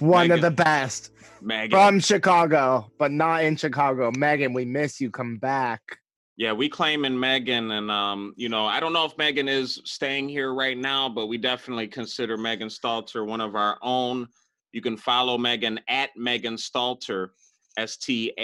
one of the best from Chicago, but not in Chicago. Megan, we miss you. Come back. Yeah, we claiming Megan, and you know, I don't know if Megan is staying here right now, but we definitely consider Megan Stalter one of our own. You can follow Megan at Megan Stalter, S-T-A-L-T-E-R,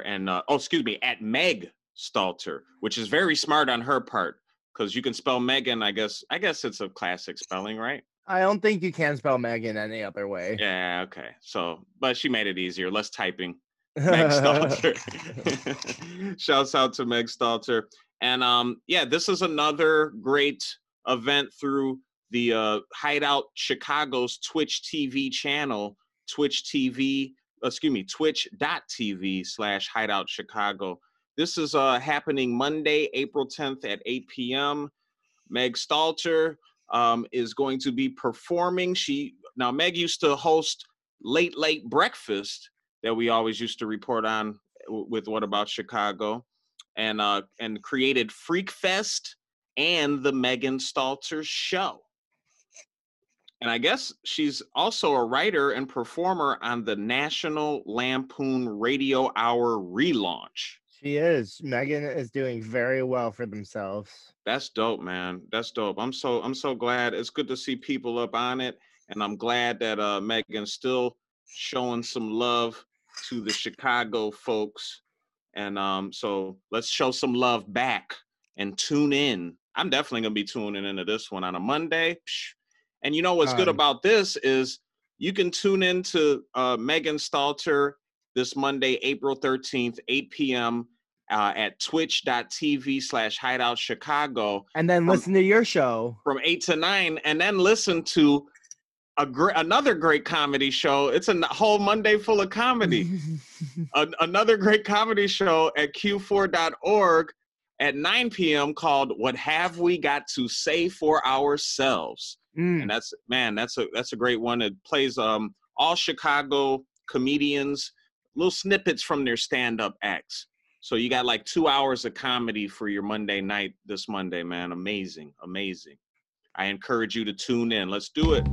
and at Meg Stalter, which is very smart on her part. Because you can spell Megan, I guess it's a classic spelling, right? I don't think you can spell Megan any other way. Yeah, okay. So, but she made it easier. Less typing. Meg Stalter. Shouts out to Meg Stalter. And this is another great event through the Hideout Chicago's Twitch TV channel, twitch.tv/Hideout Chicago. This is happening Monday, April 10th at 8 p.m. Meg Stalter is going to be performing. Meg used to host Late Late Breakfast that we always used to report on with What About Chicago, and created Freak Fest and the Megan Stalter Show. And I guess she's also a writer and performer on the National Lampoon Radio Hour relaunch. She is. Megan is doing very well for themselves. That's dope, man. That's dope. I'm so glad. It's good to see people up on it. And I'm glad that Megan's still showing some love to the Chicago folks. And so let's show some love back and tune in. I'm definitely going to be tuning into this one on a Monday. And you know what's good about this is you can tune in to Megan Stalter this Monday, April 13th, 8 p.m. At twitch.tv/hideoutchicago. And then listen to your show. From 8 to 9. And then listen to another great comedy show. It's a whole Monday full of comedy. Another great comedy show at q4.org at 9 p.m. called What Have We Got to Say for Ourselves? Mm. And that's a great one. It plays all Chicago comedians, little snippets from their stand-up acts. So you got like 2 hours of comedy for your Monday night this Monday, man. Amazing, amazing. I encourage you to tune in. Let's do it.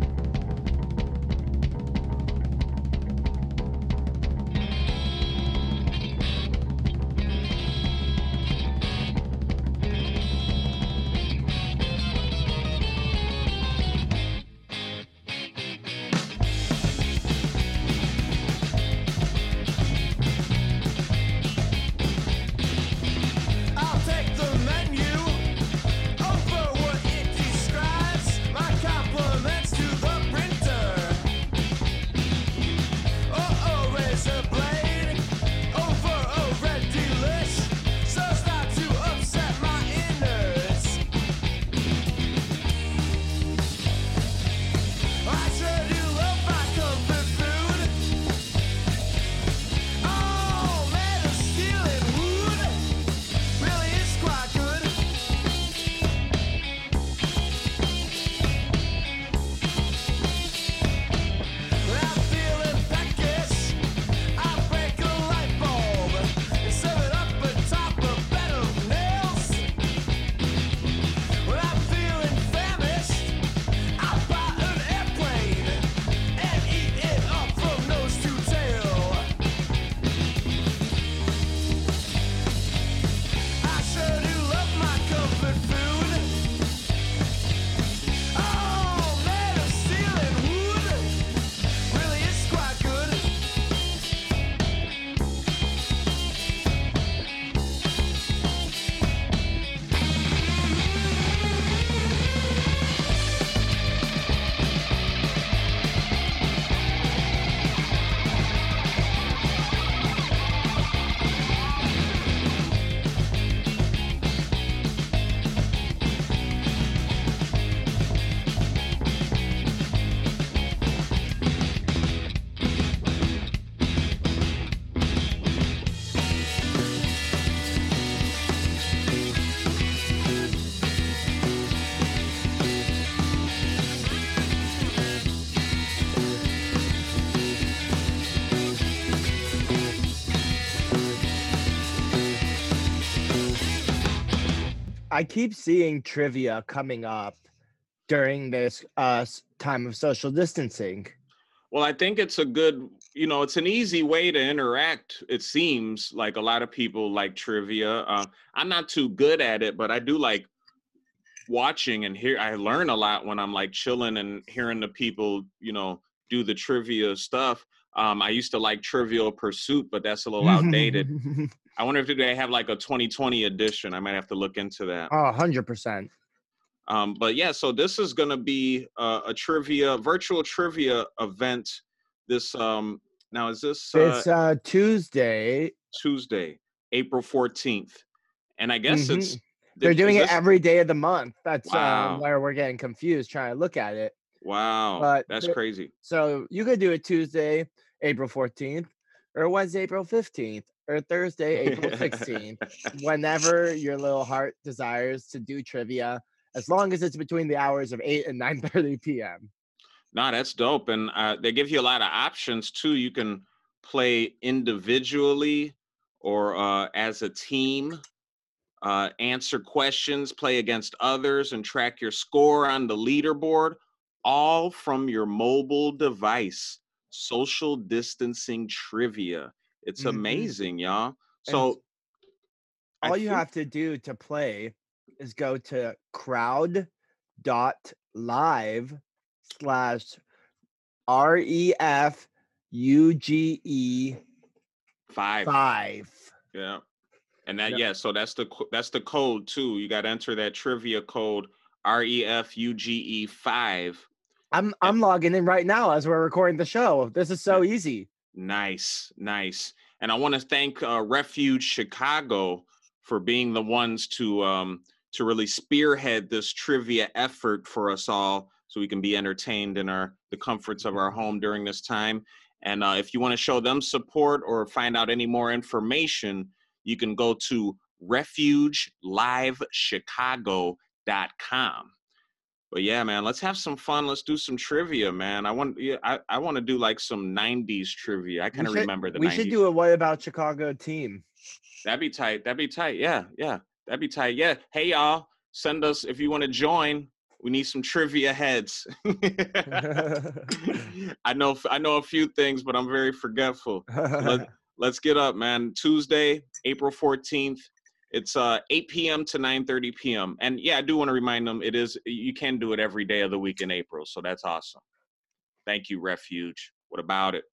I keep seeing trivia coming up during this time of social distancing. Well, I think it's a good, it's an easy way to interact. It seems like a lot of people like trivia. I'm not too good at it, but I do like watching and hear. I learn a lot when I'm like chilling and hearing the people, do the trivia stuff. I used to like Trivial Pursuit, but that's a little outdated. I wonder if they have like a 2020 edition. I might have to look into that. Oh, 100%. But yeah, so this is going to be a virtual trivia event. This now is this? It's Tuesday, April 14th, and I guess they're doing it every day of the month. That's where we're getting confused trying to look at it. Wow, but that's crazy. So you could do it Tuesday, April 14th, or Wednesday, April 15th, or Thursday, April 16th, whenever your little heart desires to do trivia as long as it's between the hours of 8 and 9:30 p.m. No, that's dope. And they give you a lot of options, too. You can play individually or as a team, answer questions, play against others, and track your score on the leaderboard, all from your mobile device. Social distancing trivia. It's amazing, y'all. So all you have to do to play is go to crowd.live/refugee5. Yeah, and that so that's the code too. You got to enter that trivia code refuge5. I'm logging in right now as we're recording the show. This is so easy. Nice. And I want to thank Refuge Chicago for being the ones to really spearhead this trivia effort for us all, so we can be entertained in the comforts of our home during this time. And if you want to show them support or find out any more information, you can go to refugelivechicago.com. But yeah, man, let's have some fun. Let's do some trivia, man. I want to do like some 90s trivia. I kind of remember the 90s. We should do a What About Chicago team. That'd be tight. Yeah. That'd be tight. Yeah. Hey, y'all, send us if you want to join. We need some trivia heads. I know a few things, but I'm very forgetful. Let's get up, man. Tuesday, April 14th. It's 8 p.m. to 9:30 p.m. And yeah, I do want to remind them you can do it every day of the week in April. So that's awesome. Thank you, Refuge. What about it?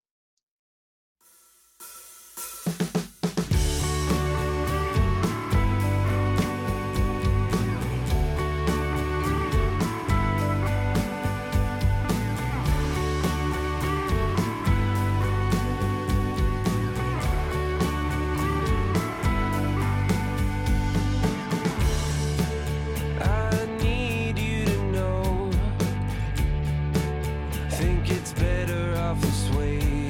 It's better off this way.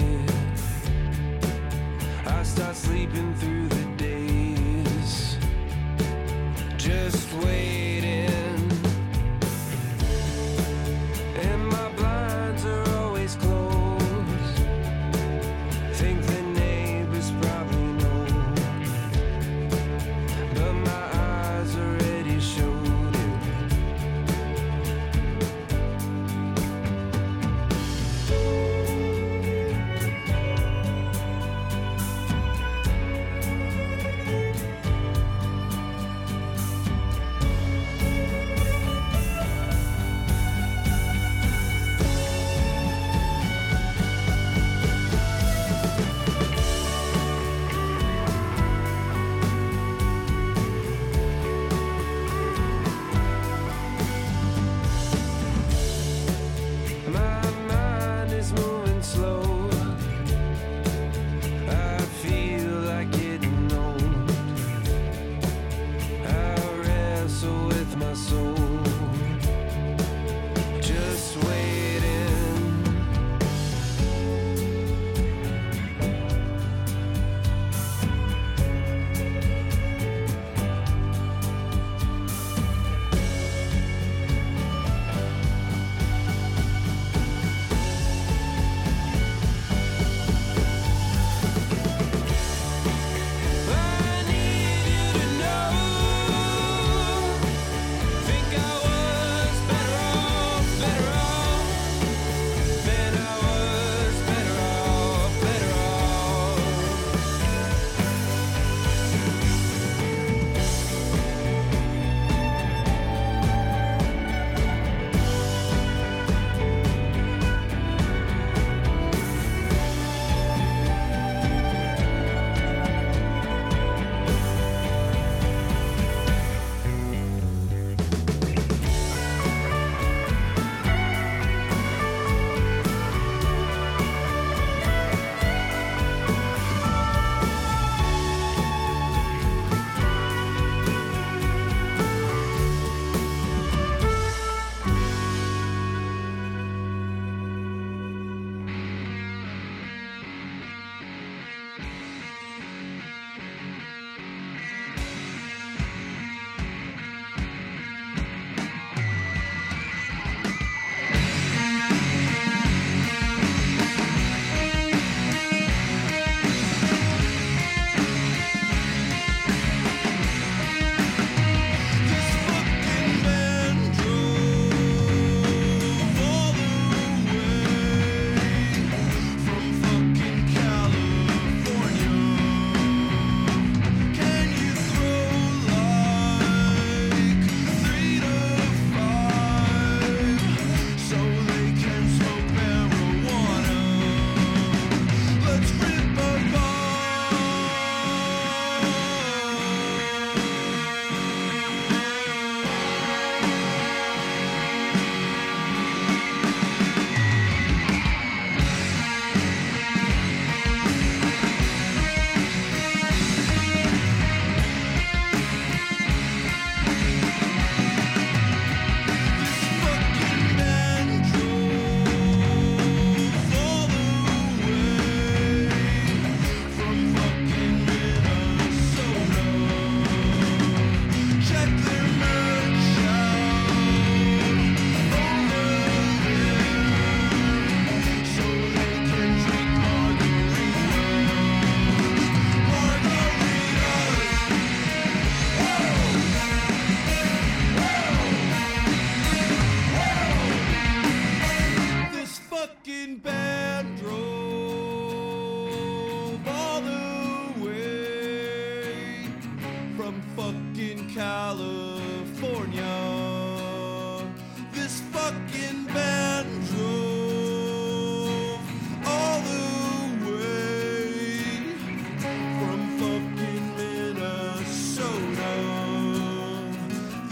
this fucking band drove all the way from fucking Minnesota.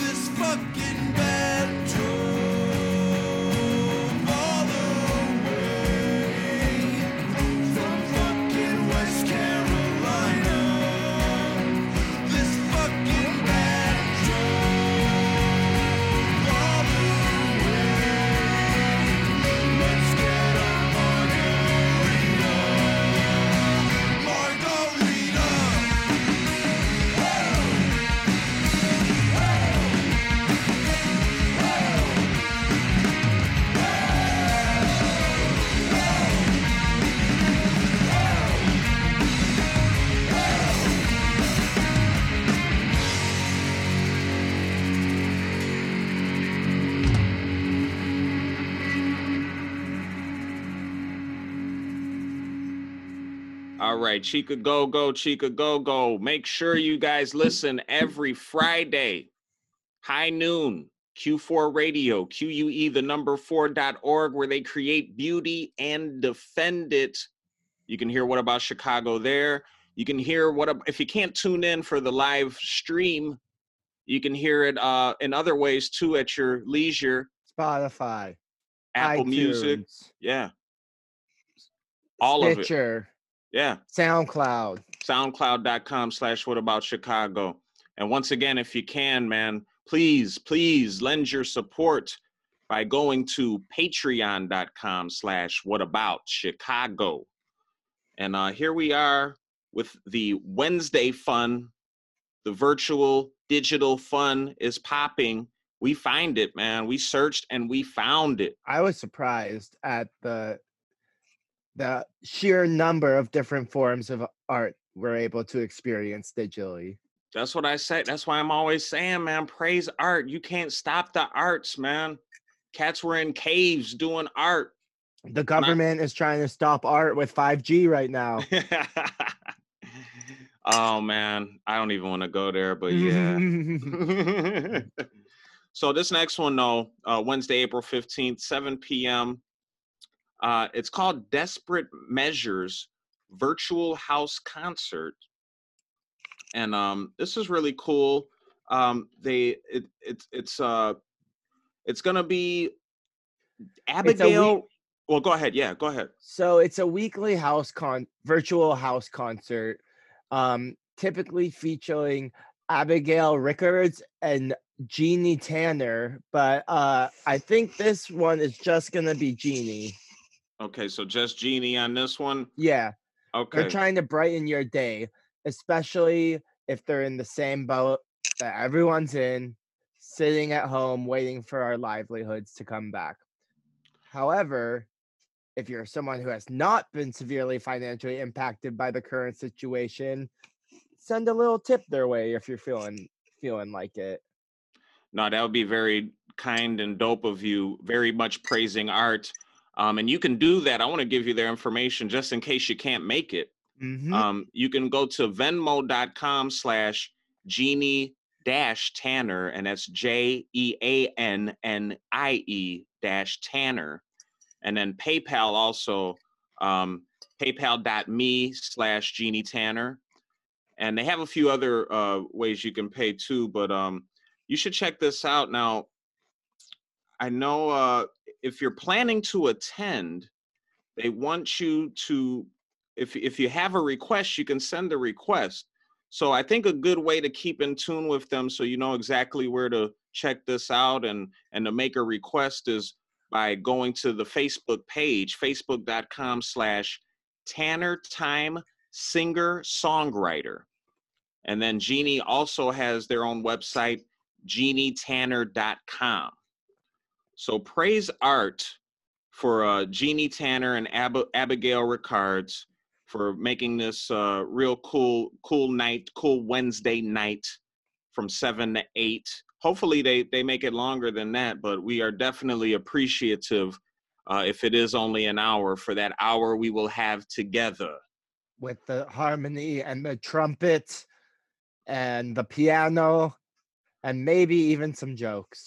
This fucking band drove all the way from fucking West Carolina. This fucking band drove. All right, Chica Go Go, Chica Go Go. Make sure you guys listen every Friday, high noon, Q4 Radio, QUE4.org, where they create beauty and defend it. You can hear What About Chicago there. You can hear if you can't tune in for the live stream, you can hear it in other ways too at your leisure. Spotify, Apple iTunes, Music, yeah, all Stitcher. Of it. Yeah. SoundCloud. SoundCloud.com/What About Chicago. And once again, if you can, man, please, please lend your support by going to patreon.com/What About Chicago. And here we are with the Wednesday fun. The virtual digital fun is popping. We find it, man. We searched and we found it. I was surprised at the sheer number of different forms of art we're able to experience digitally. That's what I say. That's why I'm always saying, man, praise art. You can't stop the arts, man. Cats were in caves doing art. The government is trying to stop art with 5G right now. Oh, man. I don't even want to go there, but yeah. So this next one, though, Wednesday, April 15th, 7 p.m., it's called Desperate Measures Virtual House Concert. And this is really cool. It's going to be Abigail. Well, go ahead. Yeah, go ahead. So it's a weekly virtual house concert, typically featuring Abigail Rickards and Jeannie Tanner. But I think this one is just going to be Jeannie. Okay, so just Jeannie on this one? Yeah. Okay. They're trying to brighten your day, especially if they're in the same boat that everyone's in, sitting at home waiting for our livelihoods to come back. However, if you're someone who has not been severely financially impacted by the current situation, send a little tip their way if you're feeling like it. No, that would be very kind and dope of you. Very much praising art. And you can do that. I want to give you their information just in case you can't make it. Mm-hmm. You can go to venmo.com/Jeannie-Tanner, and that's JEANNIE-Tanner. And then PayPal also, paypal.me/Jeannie Tanner. And they have a few other ways you can pay too, but you should check this out. Now, I know... if you're planning to attend, they want you to, if you have a request, you can send a request. So I think a good way to keep in tune with them so you know exactly where to check this out and to make a request is by going to the Facebook page, facebook.com/TannerTime Singer Songwriter. And then Jeannie also has their own website, JeannieTanner.com. So praise art for Jeannie Tanner and Abigail Rickards for making this real cool night, cool Wednesday night from 7 to 8. Hopefully they make it longer than that, but we are definitely appreciative if it is only an hour for that hour we will have together. With the harmony and the trumpet and the piano and maybe even some jokes.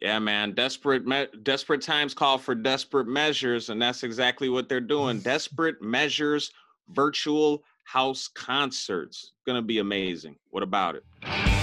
Yeah, man. Desperate times call for desperate measures, and that's exactly what they're doing. Desperate Measures virtual house concerts. Gonna be amazing. What about it? Yeah.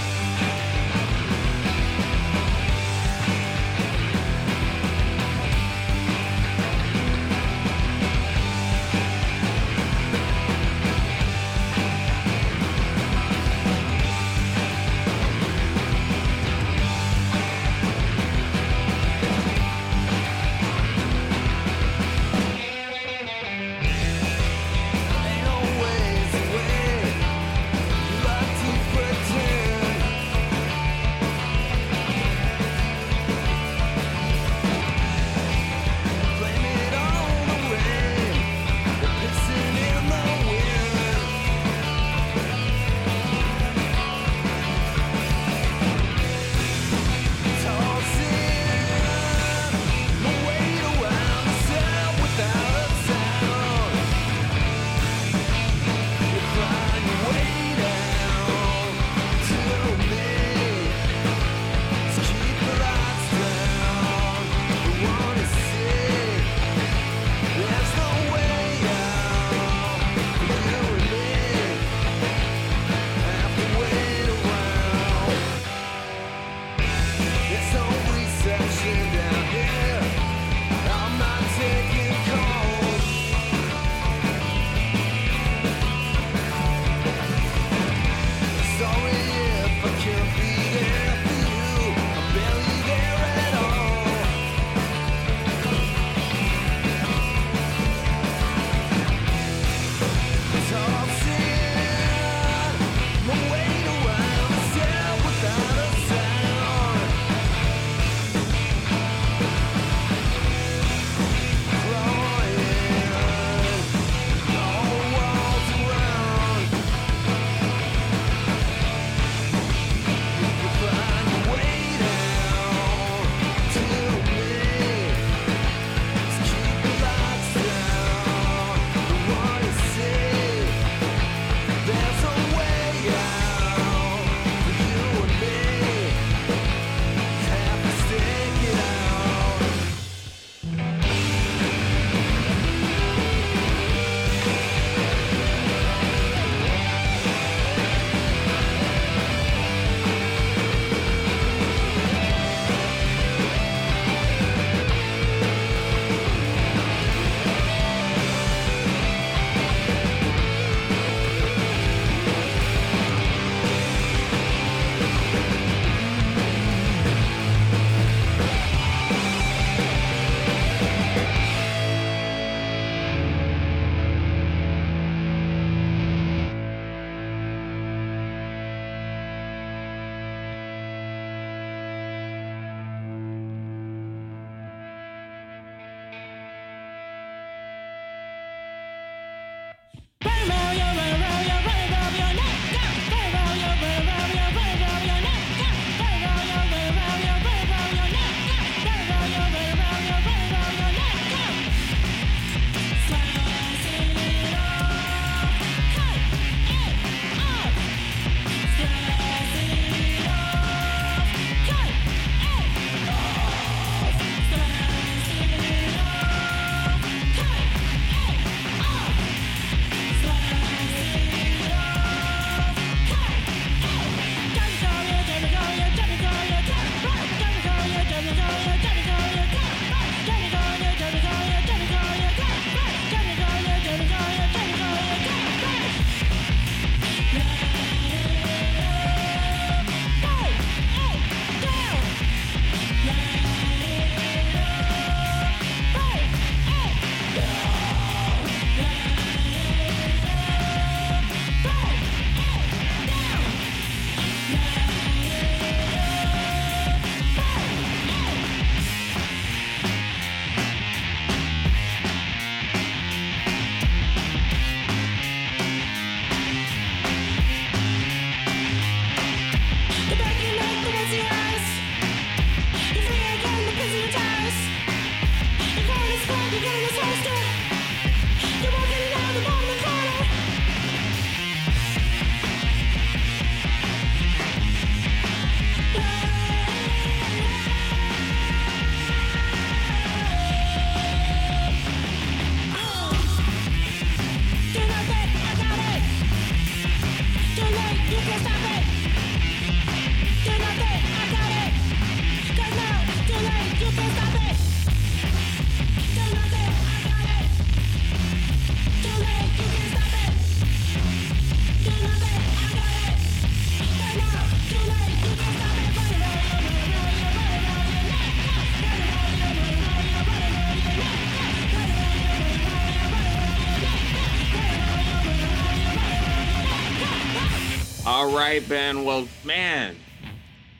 All right, Ben. Well, man,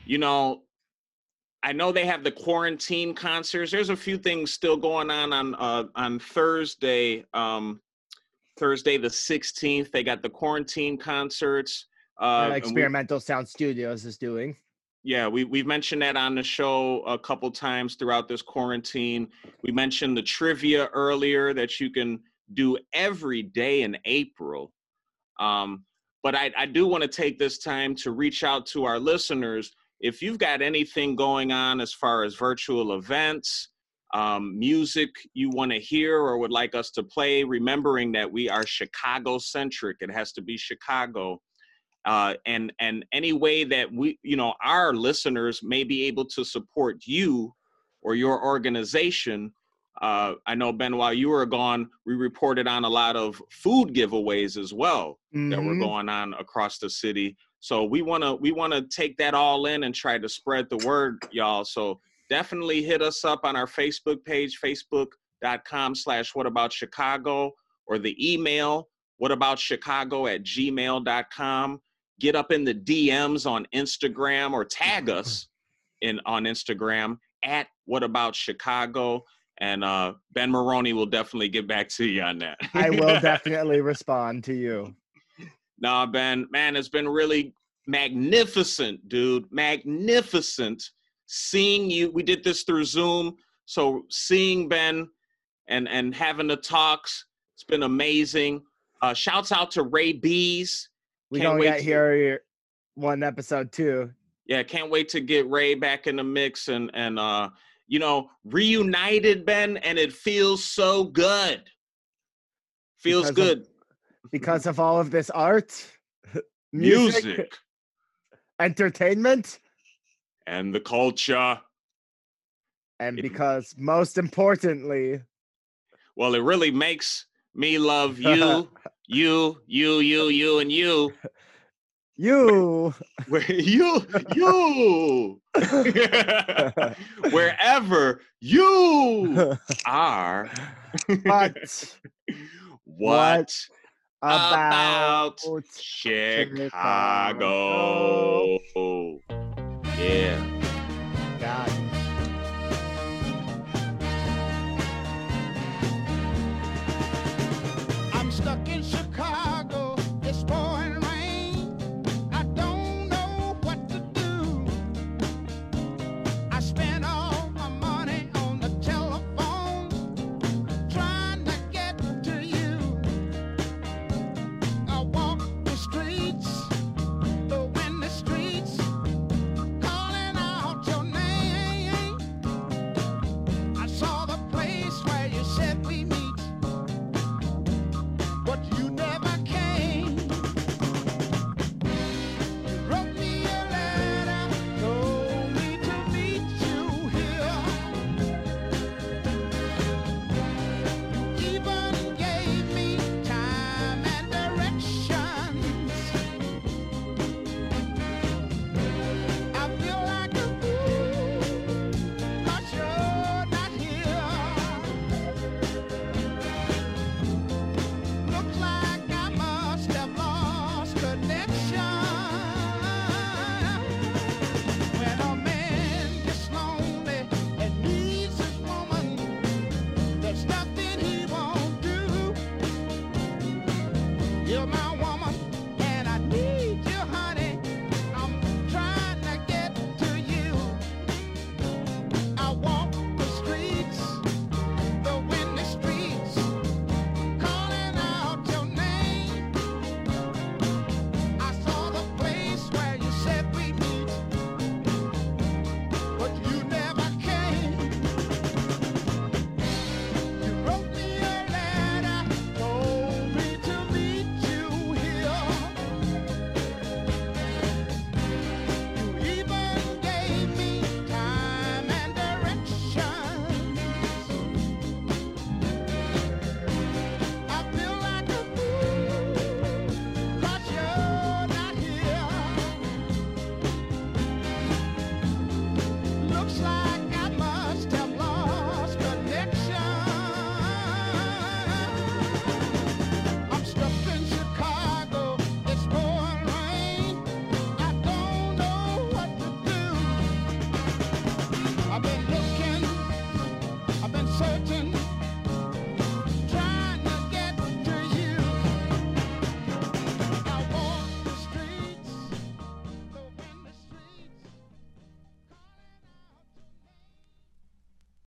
you know, I know they have the quarantine concerts. There's a few things still going on Thursday, Thursday the 16th. They got the quarantine concerts. Experimental Sound Studios is doing. Yeah, we've mentioned that on the show a couple times throughout this quarantine. We mentioned the trivia earlier that you can do every day in April. But I do want to take this time to reach out to our listeners. If you've got anything going on as far as virtual events, music you want to hear or would like us to play, remembering that we are Chicago-centric. It has to be Chicago. And any way that we, you know, our listeners may be able to support you or your organization. I know, Ben, while you were gone, we reported on a lot of food giveaways as well that were going on across the city. So we wanna take that all in and try to spread the word, y'all. So definitely hit us up on our Facebook page, facebook.com/whataboutchicago, or the email whataboutchicago@gmail.com. Get up in the DMs on Instagram or tag us on Instagram at whataboutchicago. And Ben Maroney will definitely get back to you on that. I will definitely respond to you. Nah, Ben, man, it's been really magnificent, dude. Magnificent seeing you. We did this through Zoom. So seeing Ben and having the talks, it's been amazing. Shouts out to Ray B's. We can't wait to hear one episode too. Yeah, can't wait to get Ray back in the mix and you know, reunited, Ben, and it feels so good. Feels good. Because of all of this art, music, entertainment, and the culture. And because most importantly, well, it really makes me love you, you, and you. You. You. Wherever you are. But what? About Chicago. Yeah. God. I'm stuck in Chicago.